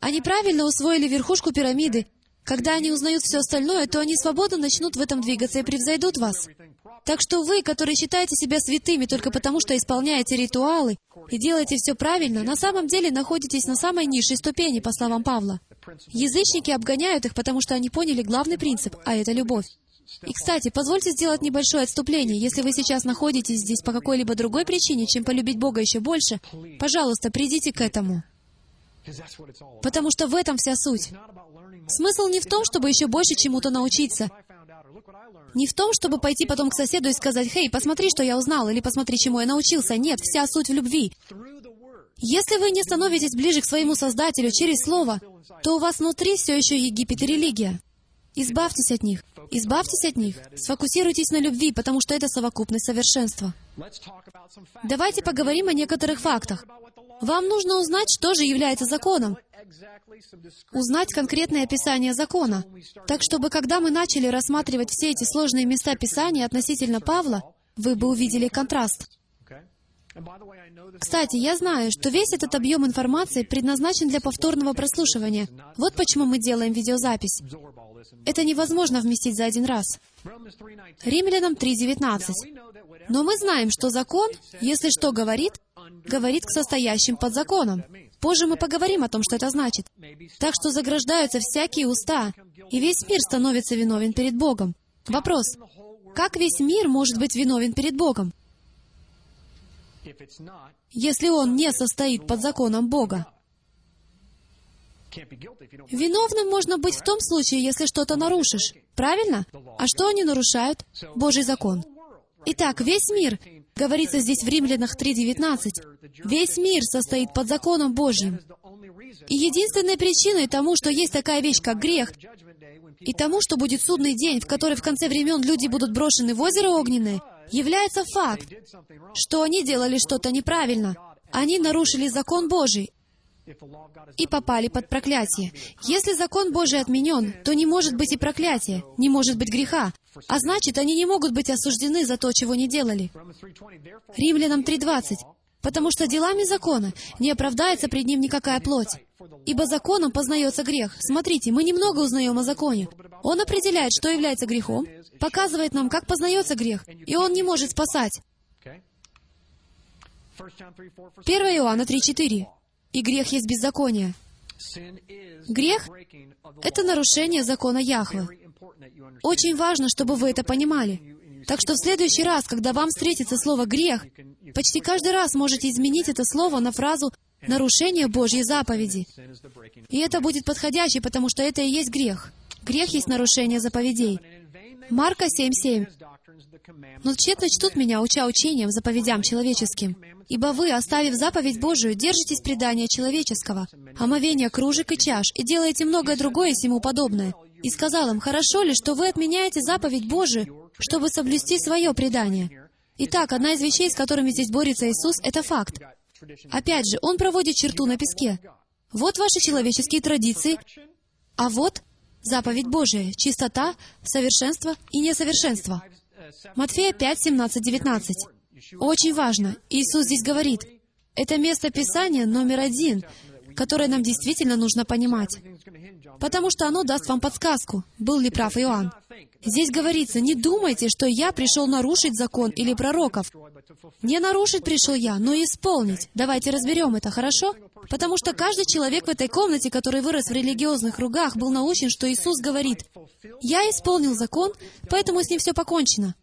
Они правильно усвоили верхушку пирамиды. Когда они узнают все остальное, то они свободно начнут в этом двигаться и превзойдут вас. Так что вы, которые считаете себя святыми только потому, что исполняете ритуалы и делаете все правильно, на самом деле находитесь на самой низшей ступени, по словам Павла. Язычники обгоняют их, потому что они поняли главный принцип, а это любовь. И, кстати, позвольте сделать небольшое отступление. Если вы сейчас находитесь здесь по какой-либо другой причине, чем полюбить Бога еще больше, пожалуйста, придите к этому. Потому что в этом вся суть. Смысл не в том, чтобы еще больше чему-то научиться. Не в том, чтобы пойти потом к соседу и сказать, «Хей, посмотри, что я узнал», или «Посмотри, чему я научился». Нет, вся суть в любви. Если вы не становитесь ближе к своему Создателю через Слово, то у вас внутри все еще Египет и религия. Избавьтесь от них. Избавьтесь от них. Сфокусируйтесь на любви, потому что это совокупность совершенства. Давайте поговорим о некоторых фактах. Вам нужно узнать, что же является законом. Узнать конкретное описание закона. Так, чтобы когда мы начали рассматривать все эти сложные места Писания относительно Павла, вы бы увидели контраст. Кстати, я знаю, что весь этот объем информации предназначен для повторного прослушивания. Вот почему мы делаем видеозапись. Это невозможно вместить за один раз. Римлянам три девятнадцать. Но мы знаем, что закон, если что говорит, говорит к состоящим под законом. Позже мы поговорим о том, что это значит. Так что заграждаются всякие уста, и весь мир становится виновен перед Богом. Вопрос: как весь мир может быть виновен перед Богом, если он не состоит под законом Бога? Виновным можно быть в том случае, если что-то нарушишь. Правильно? А что они нарушают? Божий закон. Итак, весь мир, говорится здесь в Римлянах три девятнадцать, весь мир состоит под законом Божьим. И единственной причиной тому, что есть такая вещь, как грех, и тому, что будет судный день, в который в конце времен люди будут брошены в озеро огненное, является факт, что они делали что-то неправильно. Они нарушили закон Божий и попали под проклятие. Если закон Божий отменен, то не может быть и проклятия, не может быть греха. А значит, они не могут быть осуждены за то, чего не делали. Римлянам три двадцать. «Потому что делами закона не оправдается пред ним никакая плоть, ибо законом познается грех». Смотрите, мы немного узнаем о законе. Он определяет, что является грехом, показывает нам, как познается грех, и он не может спасать. первое Иоанна три четыре. «И грех есть беззаконие». Грех — это нарушение закона Яхве. Очень важно, чтобы вы это понимали. Так что в следующий раз, когда вам встретится слово «грех», почти каждый раз можете изменить это слово на фразу «нарушение Божьей заповеди». И это будет подходяще, потому что это и есть грех. Грех есть нарушение заповедей. Марка семь семь. «Но тщетно чтут меня, уча учением, заповедям человеческим. Ибо вы, оставив заповедь Божию, держитесь предания человеческого, омовения кружек и чаш, и делаете многое другое сему подобное. И сказал им, хорошо ли, что вы отменяете заповедь Божию, чтобы соблюсти свое предание?» Итак, одна из вещей, с которыми здесь борется Иисус, это факт. Опять же, Он проводит черту на песке. Вот ваши человеческие традиции, а вот заповедь Божия, чистота, совершенство и несовершенство. Матфея пять, семнадцать, девятнадцать. Очень важно. Иисус здесь говорит. Это место Писания номер один, которое нам действительно нужно понимать, потому что оно даст вам подсказку, был ли прав Иоанн. Здесь говорится, не думайте, что я пришел нарушить закон или пророков. Не нарушить пришел я, но исполнить. Давайте разберем это, хорошо? Потому что каждый человек в этой комнате, который вырос в религиозных кругах, был научен, что Иисус говорит, «Я исполнил закон, поэтому с ним все покончено».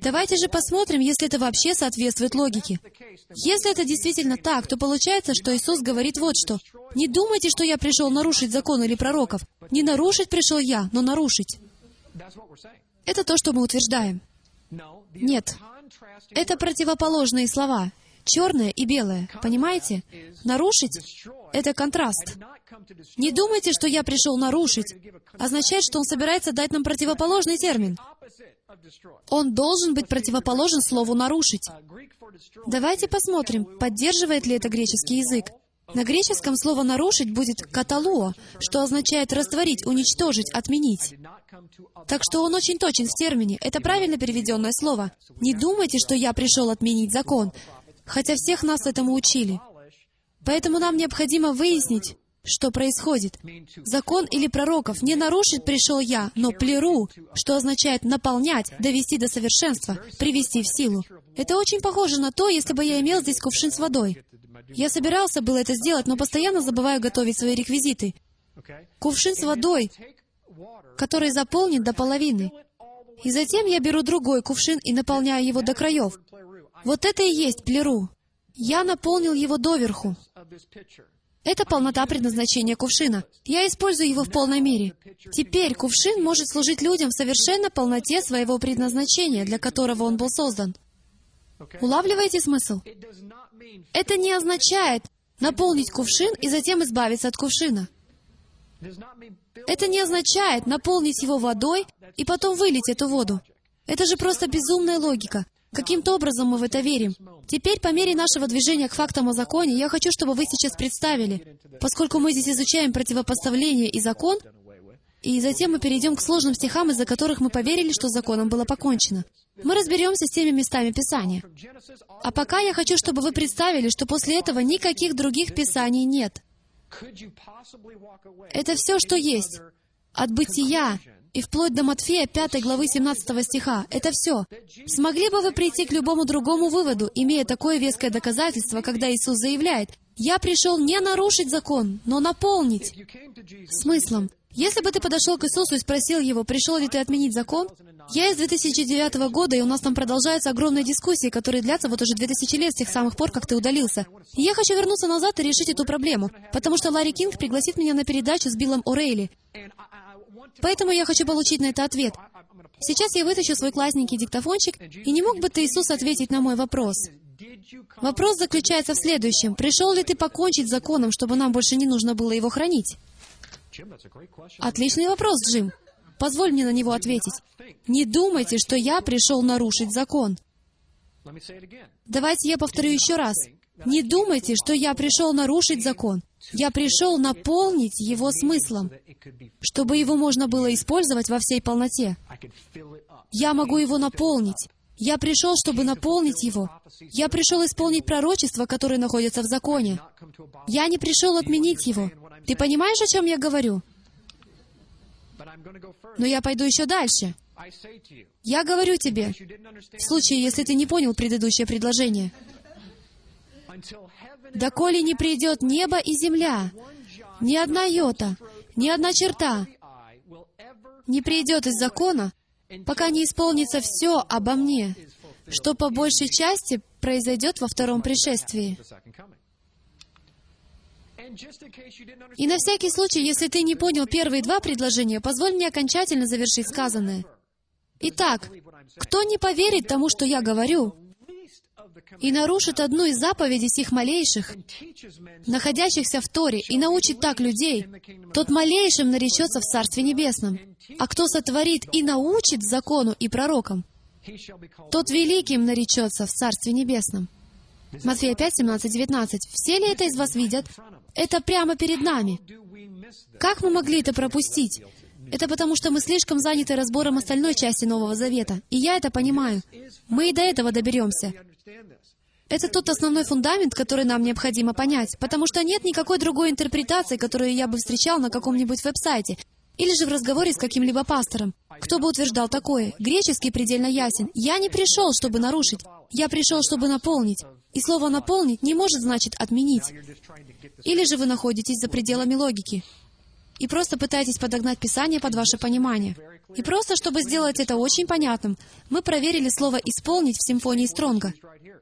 Давайте же посмотрим, если это вообще соответствует логике. Если это действительно так, то получается, что Иисус говорит вот что. «Не думайте, что я пришел нарушить закон или пророков. Не нарушить пришел я, но нарушить». Это то, что мы утверждаем. Нет. Это противоположные слова. Черное и белое. Понимаете? Нарушить — это контраст. Не думайте, что я пришел нарушить, означает, что Он собирается дать нам противоположный термин. Он должен быть противоположен слову «нарушить». Давайте посмотрим, поддерживает ли это греческий язык. На греческом слово «нарушить» будет «каталуо», что означает «растворить», «уничтожить», «отменить». Так что он очень точен в термине. Это правильно переведенное слово. Не думайте, что я пришел отменить закон, хотя всех нас этому учили. Поэтому нам необходимо выяснить, что происходит. Закон или пророков не нарушить пришел я, но плеру, что означает наполнять, довести до совершенства, привести в силу. Это очень похоже на то, если бы я имел здесь кувшин с водой. Я собирался было это сделать, но постоянно забываю готовить свои реквизиты. Кувшин с водой, который заполнен до половины. И затем я беру другой кувшин и наполняю его до краев. Вот это и есть плеру. Я наполнил его доверху. Это полнота предназначения кувшина. Я использую его в полной мере. Теперь кувшин может служить людям в совершенно полноте своего предназначения, для которого он был создан. Улавливаете смысл? Это не означает наполнить кувшин и затем избавиться от кувшина. Это не означает наполнить его водой и потом вылить эту воду. Это же просто безумная логика. Каким-то образом мы в это верим. Теперь, по мере нашего движения к фактам о законе, я хочу, чтобы вы сейчас представили, поскольку мы здесь изучаем противопоставление и закон, и затем мы перейдем к сложным стихам, из-за которых мы поверили, что с законом было покончено. Мы разберемся с теми местами Писания. А пока я хочу, чтобы вы представили, что после этого никаких других Писаний нет. Это все, что есть. От Бытия и вплоть до Матфея пятой главы семнадцатого стиха. Это все. Смогли бы вы прийти к любому другому выводу, имея такое веское доказательство, когда Иисус заявляет, «Я пришел не нарушить закон, но наполнить». Смыслом. Если бы ты подошел к Иисусу и спросил Его, пришел ли ты отменить закон? Я из две тысячи девятого года, и у нас там продолжаются огромные дискуссии, которые длятся вот уже две тысячи лет с тех самых пор, как ты удалился. И я хочу вернуться назад и решить эту проблему, потому что Ларри Кинг пригласит меня на передачу с Биллом О'Рейли. Поэтому я хочу получить на это ответ. Сейчас я вытащу свой классненький диктофончик, и не мог бы ты, Иисус, ответить на мой вопрос? Вопрос заключается в следующем. Пришел ли ты покончить с законом, чтобы нам больше не нужно было его хранить? Отличный вопрос, Джим. Позволь мне на него ответить. Не думайте, что я пришел нарушить закон. Давайте я повторю еще раз. Не думайте, что я пришел нарушить закон. Я пришел наполнить его смыслом, чтобы его можно было использовать во всей полноте. Я могу его наполнить. Я пришел, чтобы наполнить его. Я пришел исполнить пророчества, которые находятся в законе. Я не пришел отменить его. Ты понимаешь, о чем я говорю? Но я пойду еще дальше. Я говорю тебе, в случае, если ты не понял предыдущее предложение, «Доколе не придет небо и земля, ни одна йота, ни одна черта не придет из закона, пока не исполнится все обо мне, что по большей части произойдет во втором пришествии». И на всякий случай, если ты не понял первые два предложения, позволь мне окончательно завершить сказанное. Итак, кто не поверит тому, что я говорю, и нарушит одну из заповедей сих малейших, находящихся в Торе, и научит так людей, тот малейшим наречется в Царстве Небесном. А кто сотворит и научит закону и пророкам, тот великим наречется в Царстве Небесном. Матфея пять, семнадцать, девятнадцать. Все ли это из вас видят? Это прямо перед нами. Как мы могли это пропустить? Это потому, что мы слишком заняты разбором остальной части Нового Завета. И я это понимаю. Мы и до этого доберемся. Это тот основной фундамент, который нам необходимо понять, потому что нет никакой другой интерпретации, которую я бы встречал на каком-нибудь веб-сайте или же в разговоре с каким-либо пастором. Кто бы утверждал такое? Греческий предельно ясен. «Я не пришел, чтобы нарушить. Я пришел, чтобы наполнить». И слово «наполнить» не может значить «отменить». Или же вы находитесь за пределами логики и просто пытаетесь подогнать Писание под ваше понимание. И просто, чтобы сделать это очень понятным, мы проверили слово «исполнить» в симфонии Стронга.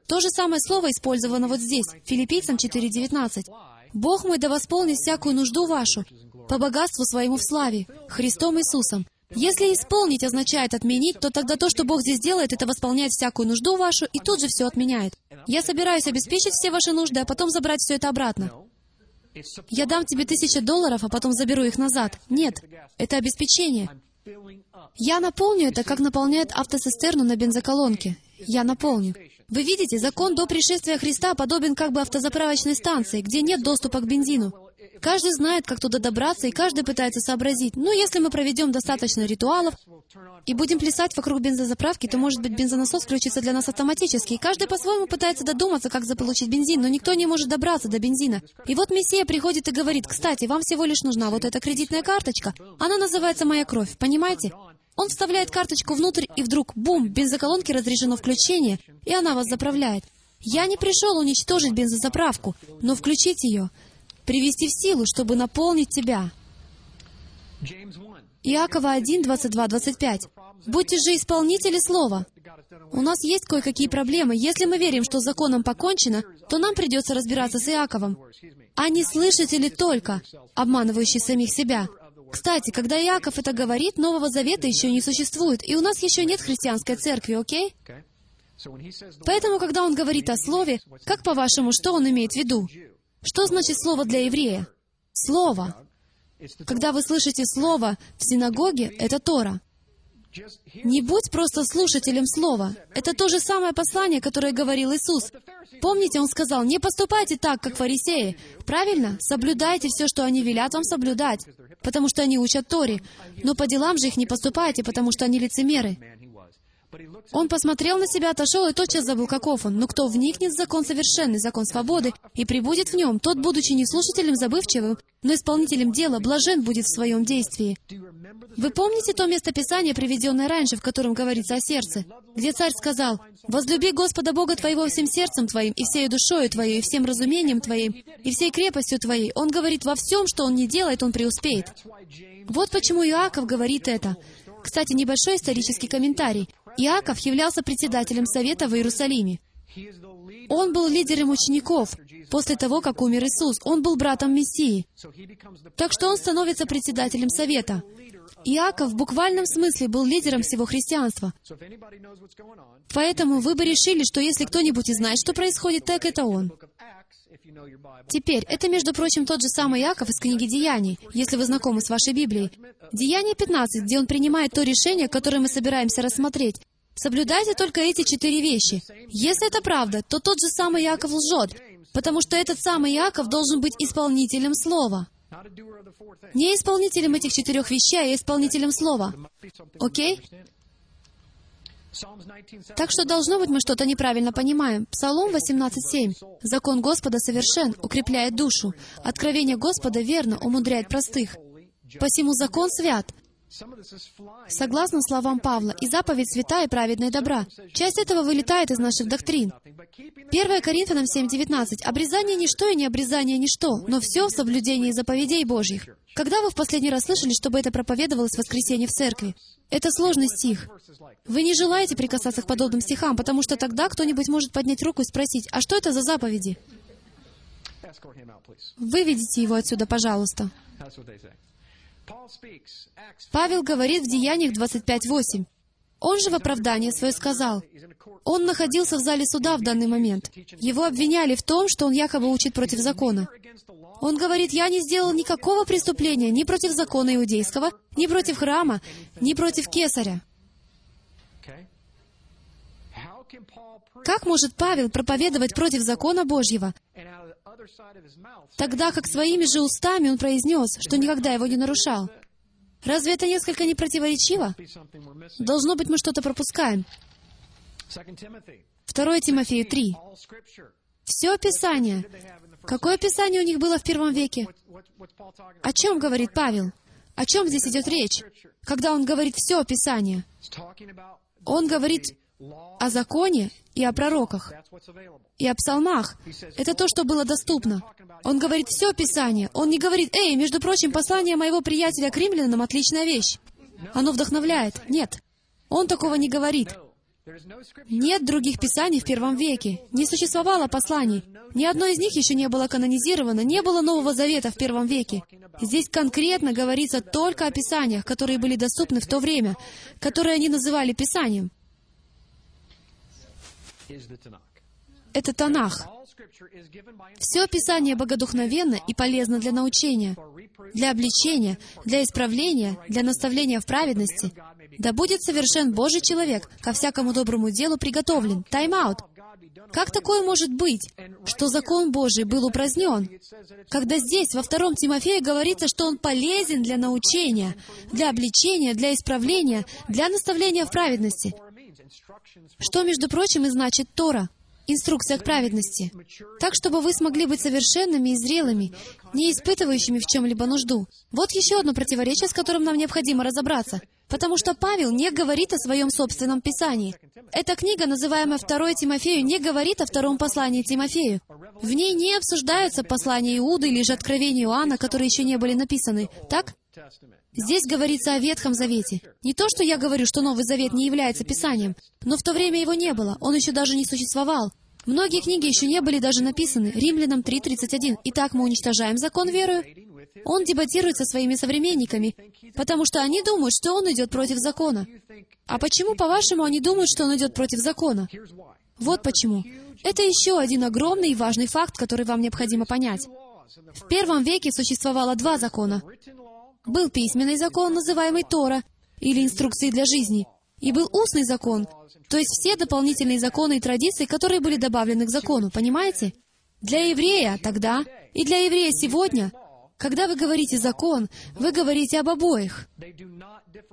То же самое слово использовано вот здесь, Филиппийцам четыре, девятнадцать. «Бог мой да восполнит всякую нужду вашу по богатству своему в славе, Христом Иисусом». Если «исполнить» означает «отменить», то тогда то, что Бог здесь делает, это восполняет всякую нужду вашу и тут же все отменяет. Я собираюсь обеспечить все ваши нужды, а потом забрать все это обратно. Я дам тебе тысячу долларов, а потом заберу их назад. Нет, это обеспечение. Я наполню это, как наполняет автоцистерну на бензоколонке. Я наполню. Вы видите, закон до пришествия Христа подобен как бы автозаправочной станции, где нет доступа к бензину. Каждый знает, как туда добраться, и каждый пытается сообразить. Ну, если мы проведем достаточно ритуалов и будем плясать вокруг бензозаправки, то, может быть, бензонасос включится для нас автоматически. И каждый по-своему пытается додуматься, как заполучить бензин, но никто не может добраться до бензина. И вот Мессия приходит и говорит: «Кстати, вам всего лишь нужна вот эта кредитная карточка. Она называется «Моя кровь», понимаете?» Он вставляет карточку внутрь, и вдруг, бум, бензоколонке разрешено включение, и она вас заправляет. Я не пришел уничтожить бензозаправку, но включить ее, привести в силу, чтобы наполнить тебя. Иакова один, двадцать два, двадцать пять. «Будьте же исполнители слова». У нас есть кое-какие проблемы. Если мы верим, что с законом покончено, то нам придется разбираться с Иаковом. А не слышатели только, обманывающие самих себя. Кстати, когда Иаков это говорит, Нового Завета еще не существует, и у нас еще нет христианской церкви, окей? Поэтому, когда он говорит о слове, как по-вашему, что он имеет в виду? Что значит слово для еврея? Слово. Когда вы слышите слово в синагоге, это Тора. Не будь просто слушателем слова. Это то же самое послание, которое говорил Иисус. Помните, Он сказал: «Не поступайте так, как фарисеи». Правильно? Соблюдайте все, что они велят вам соблюдать, потому что они учат Торе. Но по делам же их не поступайте, потому что они лицемеры. Он посмотрел на себя, отошел и тотчас забыл, каков он. Но кто вникнет в закон совершенный, закон свободы, и пребудет в нем, тот, будучи не слушателем забывчивым, но исполнителем дела, блажен будет в своем действии. Вы помните то местописание, приведенное раньше, в котором говорится о сердце, где царь сказал: «Возлюби Господа Бога твоего всем сердцем твоим, и всей душою твоей, и всем разумением твоим, и всей крепостью твоей». Он говорит: во всем, что он не делает, он преуспеет. Вот почему Иаков говорит это. Кстати, небольшой исторический комментарий. Иаков являлся председателем совета в Иерусалиме. Он был лидером учеников после того, как умер Иисус. Он был братом Мессии. Так что он становится председателем совета. Иаков в буквальном смысле был лидером всего христианства. Поэтому вы бы решили, что если кто-нибудь и знает, что происходит, так это он. Теперь, это, между прочим, тот же самый Иаков из книги «Деяний», если вы знакомы с вашей Библией. Деяние пятнадцать, где он принимает то решение, которое мы собираемся рассмотреть. Соблюдайте только эти четыре вещи. Если это правда, то тот же самый Иаков лжет, потому что этот самый Иаков должен быть исполнителем слова. Не исполнителем этих четырех вещей, а исполнителем слова. Окей? Так что, должно быть, мы что-то неправильно понимаем. Псалом восемнадцать, семь. «Закон Господа совершен, укрепляет душу. Откровение Господа верно, умудряет простых. Посему закон свят». Согласно словам Павла, «и заповедь свята и праведная добра». Часть этого вылетает из наших доктрин. первое Коринфянам семь, девятнадцать. «Обрезание ничто и не обрезание ничто, но все в соблюдении заповедей Божьих». Когда вы в последний раз слышали, чтобы это проповедовалось в воскресенье в церкви? Это сложный стих. Вы не желаете прикасаться к подобным стихам, потому что тогда кто-нибудь может поднять руку и спросить: «А что это за заповеди?» Выведите его отсюда, пожалуйста. Павел говорит в Деяниях двадцать пять восемь. Он же в оправдании свое сказал. Он находился в зале суда в данный момент. Его обвиняли в том, что он якобы учит против закона. Он говорит: «Я не сделал никакого преступления ни против закона иудейского, ни против храма, ни против кесаря». Как может Павел проповедовать против закона Божьего, тогда как своими же устами он произнес, что никогда его не нарушал? Разве это несколько не противоречиво? Должно быть, мы что-то пропускаем. второе Тимофею три. Все Писание. Какое Писание у них было в первом веке? О чем говорит Павел? О чем здесь идет речь, когда он говорит «все Писание»? Он говорит о законе и о пророках, и о псалмах. Это то, что было доступно. Он говорит «все Писание». Он не говорит: «Эй, между прочим, послание моего приятеля к римлянам — отличная вещь. Оно вдохновляет». Нет. Он такого не говорит. Нет других писаний в первом веке. Не существовало посланий. Ни одно из них еще не было канонизировано, не было Нового Завета в первом веке. Здесь конкретно говорится только о писаниях, которые были доступны в то время, которые они называли Писанием. Это Танах. Все Писание богодухновенно и полезно для научения, для обличения, для исправления, для наставления в праведности. Да будет совершен Божий человек, ко всякому доброму делу приготовлен. Тайм-аут. Как такое может быть, что закон Божий был упразднен, когда здесь, во втором Тимофея, говорится, что он полезен для научения, для обличения, для исправления, для наставления в праведности? Что, между прочим, и значит Тора, инструкция к праведности, так, чтобы вы смогли быть совершенными и зрелыми, не испытывающими в чем-либо нужду. Вот еще одно противоречие, с которым нам необходимо разобраться, потому что Павел не говорит о своем собственном Писании. Эта книга, называемая второе Тимофею, не говорит о втором послании Тимофею. В ней не обсуждаются послания Иуды или же откровения Иоанна, которые еще не были написаны, так? Здесь говорится о Ветхом Завете. Не то, что я говорю, что Новый Завет не является Писанием, но в то время его не было, он еще даже не существовал. Многие книги еще не были даже написаны. Римлянам три тридцать один. «Итак, мы уничтожаем закон верою». Он дебатирует со своими современниками, потому что они думают, что он идет против закона. А почему, по-вашему, они думают, что он идет против закона? Вот почему. Это еще один огромный и важный факт, который вам необходимо понять. В первом веке существовало два закона. Был письменный закон, называемый Тора, или инструкции для жизни, и был устный закон, то есть все дополнительные законы и традиции, которые были добавлены к закону, понимаете? Для еврея тогда и для еврея сегодня, когда вы говорите «закон», вы говорите об обоих.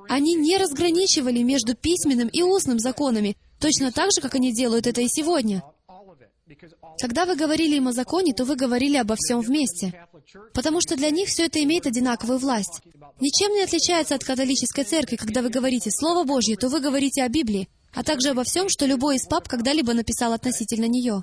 Они не разграничивали между письменным и устным законами, точно так же, как они делают это и сегодня. Когда вы говорили им о законе, то вы говорили обо всем вместе, потому что для них все это имеет одинаковую власть. Ничем не отличается от католической церкви, когда вы говорите «Слово Божье», то вы говорите о Библии, а также обо всем, что любой из пап когда-либо написал относительно нее.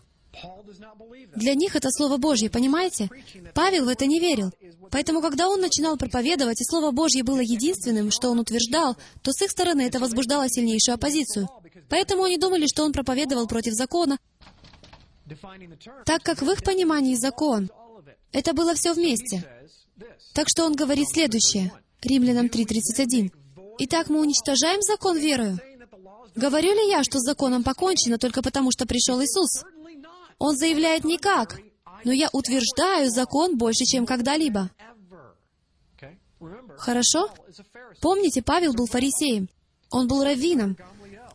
Для них это Слово Божье, понимаете? Павел в это не верил. Поэтому, когда он начинал проповедовать, и Слово Божье было единственным, что он утверждал, то с их стороны это возбуждало сильнейшую оппозицию. Поэтому они думали, что он проповедовал против закона, так как в их понимании закон — это было все вместе. Так что он говорит следующее, Римлянам три тридцать один. «Итак, мы уничтожаем закон верою». Говорю ли я, что с законом покончено только потому, что пришел Иисус? Он заявляет: «Никак, но я утверждаю закон больше, чем когда-либо». Хорошо? Помните, Павел был фарисеем. Он был раввином,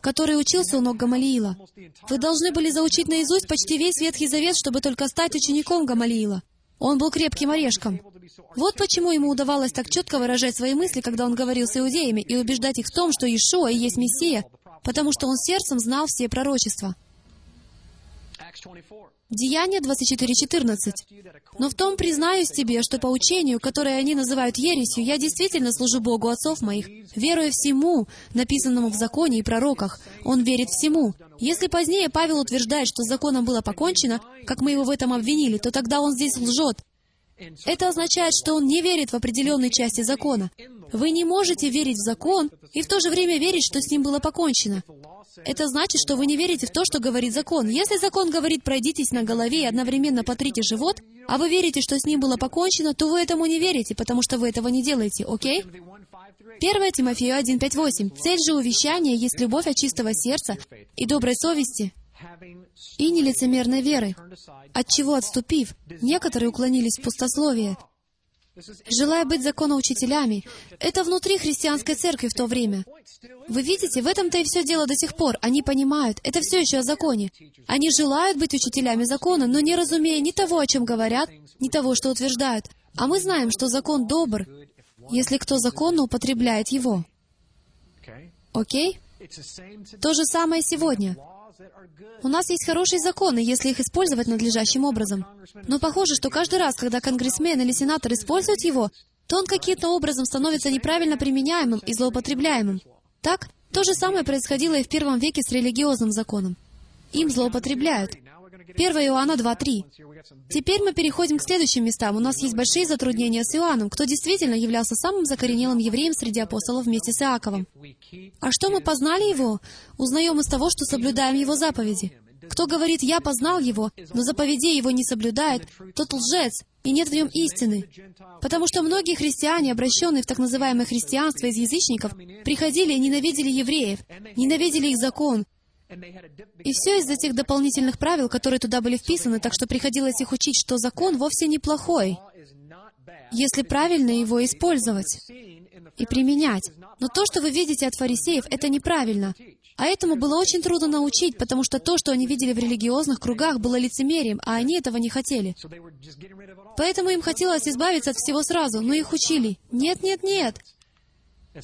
который учился у ног Гамалиила. Вы должны были заучить наизусть почти весь Ветхий Завет, чтобы только стать учеником Гамалиила. Он был крепким орешком. Вот почему ему удавалось так четко выражать свои мысли, когда он говорил с иудеями, и убеждать их в том, что Иешуа и есть Мессия, потому что он сердцем знал все пророчества. Деяния двадцать четыре четырнадцать. «Но в том признаюсь тебе, что по учению, которое они называют ересью, я действительно служу Богу отцов моих, веруя всему, написанному в законе и пророках». Он верит всему. Если позднее Павел утверждает, что с законом было покончено, как мы его в этом обвинили, то тогда он здесь лжет. Это означает, что он не верит в определенной части закона. Вы не можете верить в закон и в то же время верить, что с ним было покончено. Это значит, что вы не верите в то, что говорит закон. Если закон говорит «пройдитесь на голове и одновременно потрите живот», а вы верите, что с ним было покончено, то вы этому не верите, потому что вы этого не делаете, окей? первое Тимофею один пять восемь. «Цель же увещания есть любовь от чистого сердца и доброй совести, и нелицемерной веры, от чего отступив, некоторые уклонились в пустословие, желая быть законоучителями». Это внутри христианской церкви в то время. Вы видите, в этом-то и все дело до сих пор. Они понимают, это все еще о законе. Они желают быть учителями закона, но не разумея ни того, о чем говорят, ни того, что утверждают. А мы знаем, что закон добр, если кто законно употребляет его. Окей? То же самое сегодня. У нас есть хорошие законы, если их использовать надлежащим образом. Но похоже, что каждый раз, когда конгрессмен или сенатор используют его, то он каким-то образом становится неправильно применяемым и злоупотребляемым. Так, то же самое происходило и в первом веке с религиозным законом. Им злоупотребляют. первое Иоанна два три. Теперь мы переходим к следующим местам. У нас есть большие затруднения с Иоанном, кто действительно являлся самым закоренелым евреем среди апостолов вместе с Иаковом. А что мы познали его? Узнаем из того, что соблюдаем его заповеди. Кто говорит «я познал его», но заповедей его не соблюдает, тот лжец, и нет в нем истины. Потому что многие христиане, обращенные в так называемое христианство из язычников, приходили и ненавидели евреев, ненавидели их закон, и все из-за тех дополнительных правил, которые туда были вписаны, так что приходилось их учить, что закон вовсе неплохой, если правильно его использовать и применять. Но то, что вы видите от фарисеев, это неправильно. А этому было очень трудно научить, потому что то, что они видели в религиозных кругах, было лицемерием, а они этого не хотели. Поэтому им хотелось избавиться от всего сразу, но их учили. Нет, нет, нет.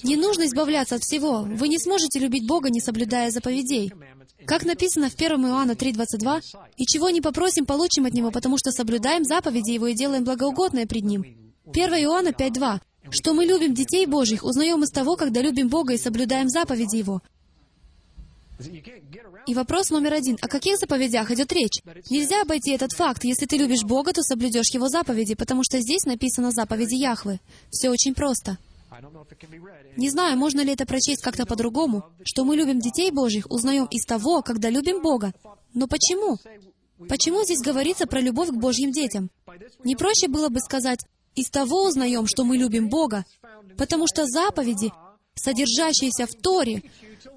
Не нужно избавляться от всего. Вы не сможете любить Бога, не соблюдая заповедей. Как написано в первое Иоанна три двадцать два, «И чего не попросим, получим от Него, потому что соблюдаем заповеди Его и делаем благоугодное пред Ним». первое Иоанна пять два, «Что мы любим детей Божьих, узнаем из того, когда любим Бога и соблюдаем заповеди Его». И вопрос номер один. О каких заповедях идет речь? Нельзя обойти этот факт. Если ты любишь Бога, то соблюдешь Его заповеди, потому что здесь написано заповеди Яхве. Все очень просто. Не знаю, можно ли это прочесть как-то по-другому, что мы любим детей Божьих, узнаем из того, когда любим Бога. Но почему? Почему здесь говорится про любовь к Божьим детям? Не проще было бы сказать, из того узнаем, что мы любим Бога, потому что заповеди, содержащиеся в Торе,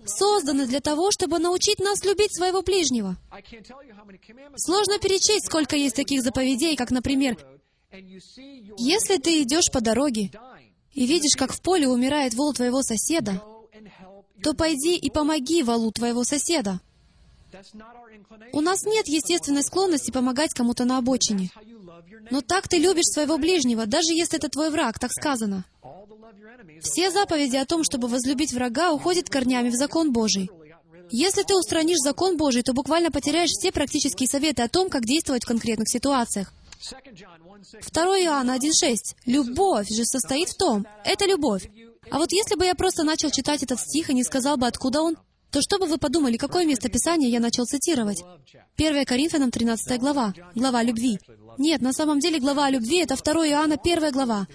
созданы для того, чтобы научить нас любить своего ближнего. Сложно перечесть, сколько есть таких заповедей, как, например, «Если ты идешь по дороге, и видишь, как в поле умирает вол твоего соседа, то пойди и помоги волу твоего соседа». У нас нет естественной склонности помогать кому-то на обочине. Но так ты любишь своего ближнего, даже если это твой враг, так сказано. Все заповеди о том, чтобы возлюбить врага, уходят корнями в закон Божий. Если ты устранишь закон Божий, то буквально потеряешь все практические советы о том, как действовать в конкретных ситуациях. второе Иоанна один шесть. «Любовь же состоит в том». Это любовь. А вот если бы я просто начал читать этот стих и не сказал бы, откуда он, то что бы вы подумали, какое место Писания я начал цитировать? первое Коринфянам тринадцатая глава. Глава любви. Нет, на самом деле глава любви — это второе Иоанна первая глава.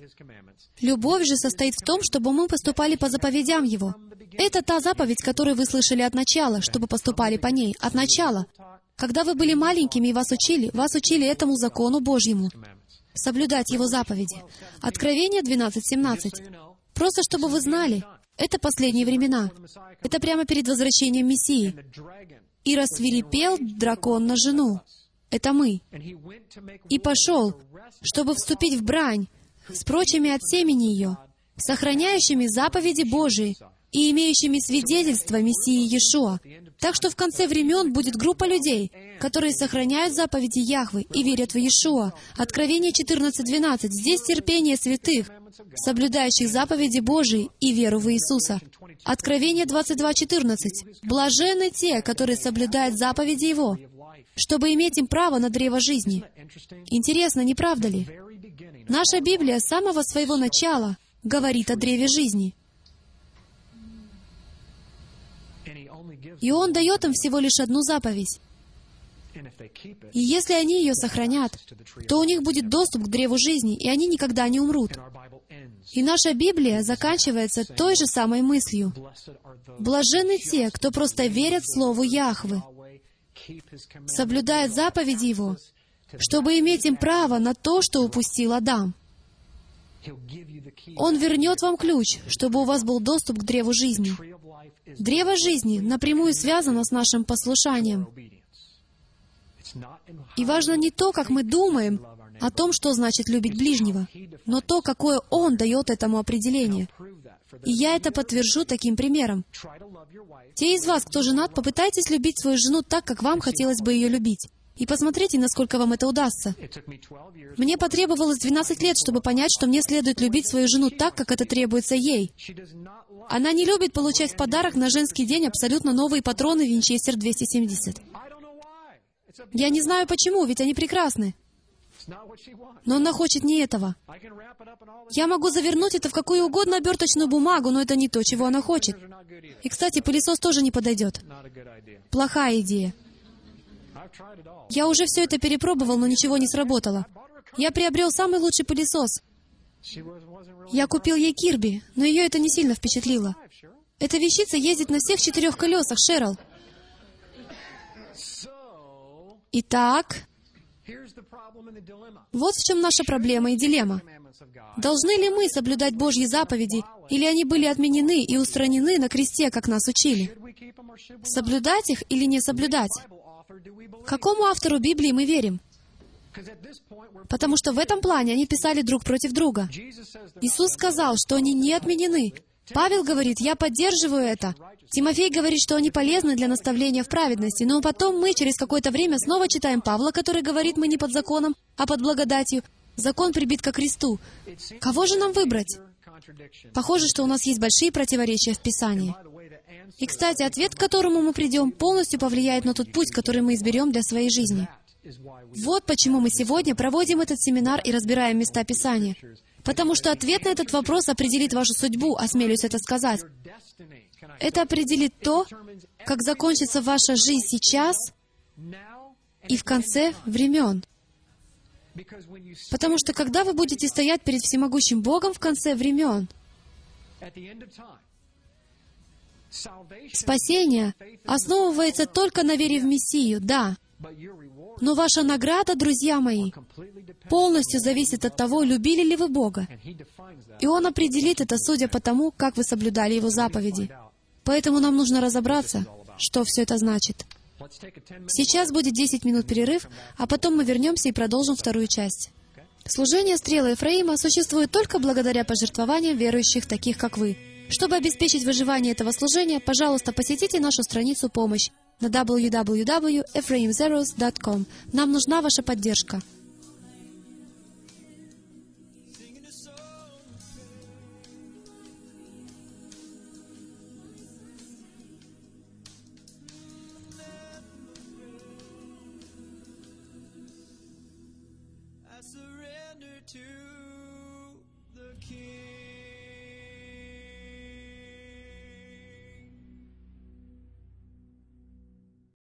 «Любовь же состоит в том, чтобы мы поступали по заповедям Его». Это та заповедь, которую вы слышали от начала, чтобы поступали по ней. От начала. Когда вы были маленькими и вас учили, вас учили этому закону Божьему. Соблюдать Его заповеди. Откровение двенадцать семнадцать. Просто чтобы вы знали, это последние времена. Это прямо перед возвращением Мессии. «И рассвирепел дракон на жену». Это мы. «И пошел, чтобы вступить в брань с прочими от семени ее, сохраняющими заповеди Божии и имеющими свидетельство Мессии Иешуа». Так что в конце времен будет группа людей, которые сохраняют заповеди Яхвы и верят в Иешуа. Откровение четырнадцать двенадцать. Здесь терпение святых, соблюдающих заповеди Божии и веру в Иисуса. Откровение двадцать два четырнадцать. «Блаженны те, которые соблюдают заповеди Его, чтобы иметь им право на древо жизни». Интересно, не правда ли? Наша Библия с самого своего начала говорит о древе жизни. И Он дает им всего лишь одну заповедь. И если они ее сохранят, то у них будет доступ к древу жизни, и они никогда не умрут. И наша Библия заканчивается той же самой мыслью. «Блаженны те, кто просто верят Слову Яхвы, соблюдают заповеди Его чтобы иметь им право на то, что упустил Адам. Он вернет вам ключ, чтобы у вас был доступ к древу жизни. Древо жизни напрямую связано с нашим послушанием. И важно не то, как мы думаем о том, что значит любить ближнего, но то, какое Он дает этому определение. И я это подтвержу таким примером. Те из вас, кто женат, попытайтесь любить свою жену так, как вам хотелось бы ее любить. И посмотрите, насколько вам это удастся. Мне потребовалось двенадцать лет, чтобы понять, что мне следует любить свою жену так, как это требуется ей. Она не любит получать в подарок на женский день абсолютно новые патроны Винчестер двести семьдесят. Я не знаю почему, ведь они прекрасны. Но она хочет не этого. Я могу завернуть это в какую угодно оберточную бумагу, но это не то, чего она хочет. И, кстати, пылесос тоже не подойдет. Плохая идея. Я уже все это перепробовал, но ничего не сработало. Я приобрел самый лучший пылесос. Я купил ей Кирби, но ее это не сильно впечатлило. Эта вещица ездит на всех четырех колесах, Шерил. Итак, вот в чем наша проблема и дилемма. Должны ли мы соблюдать Божьи заповеди, или они были отменены и устранены на кресте, как нас учили? Соблюдать их или не соблюдать? Какому автору Библии мы верим? Потому что в этом плане они писали друг против друга. Иисус сказал, что они не отменены. Павел говорит, я поддерживаю это. Тимофей говорит, что они полезны для наставления в праведности, но потом мы через какое-то время снова читаем Павла, который говорит, мы не под законом, а под благодатью. Закон прибит ко кресту. Кого же нам выбрать? Похоже, что у нас есть большие противоречия в Писании. И, кстати, ответ, к которому мы придем, полностью повлияет на тот путь, который мы изберем для своей жизни. Вот почему мы сегодня проводим этот семинар и разбираем места Писания. Потому что ответ на этот вопрос определит вашу судьбу, осмелюсь это сказать. Это определит то, как закончится ваша жизнь сейчас и в конце времен. Потому что когда вы будете стоять перед всемогущим Богом в конце времен, спасение основывается только на вере в Мессию, да. Но ваша награда, друзья мои, полностью зависит от того, любили ли вы Бога. И Он определит это, судя по тому, как вы соблюдали Его заповеди. Поэтому нам нужно разобраться, что все это значит. Сейчас будет десять минут перерыв, а потом мы вернемся и продолжим вторую часть. Служение «Стрелы Ефраима» существует только благодаря пожертвованиям верующих, таких как вы. Чтобы обеспечить выживание этого служения, пожалуйста, посетите нашу страницу «Помощь» на дабл ю дабл ю дабл ю точка эфраим зерос точка ком. Нам нужна ваша поддержка.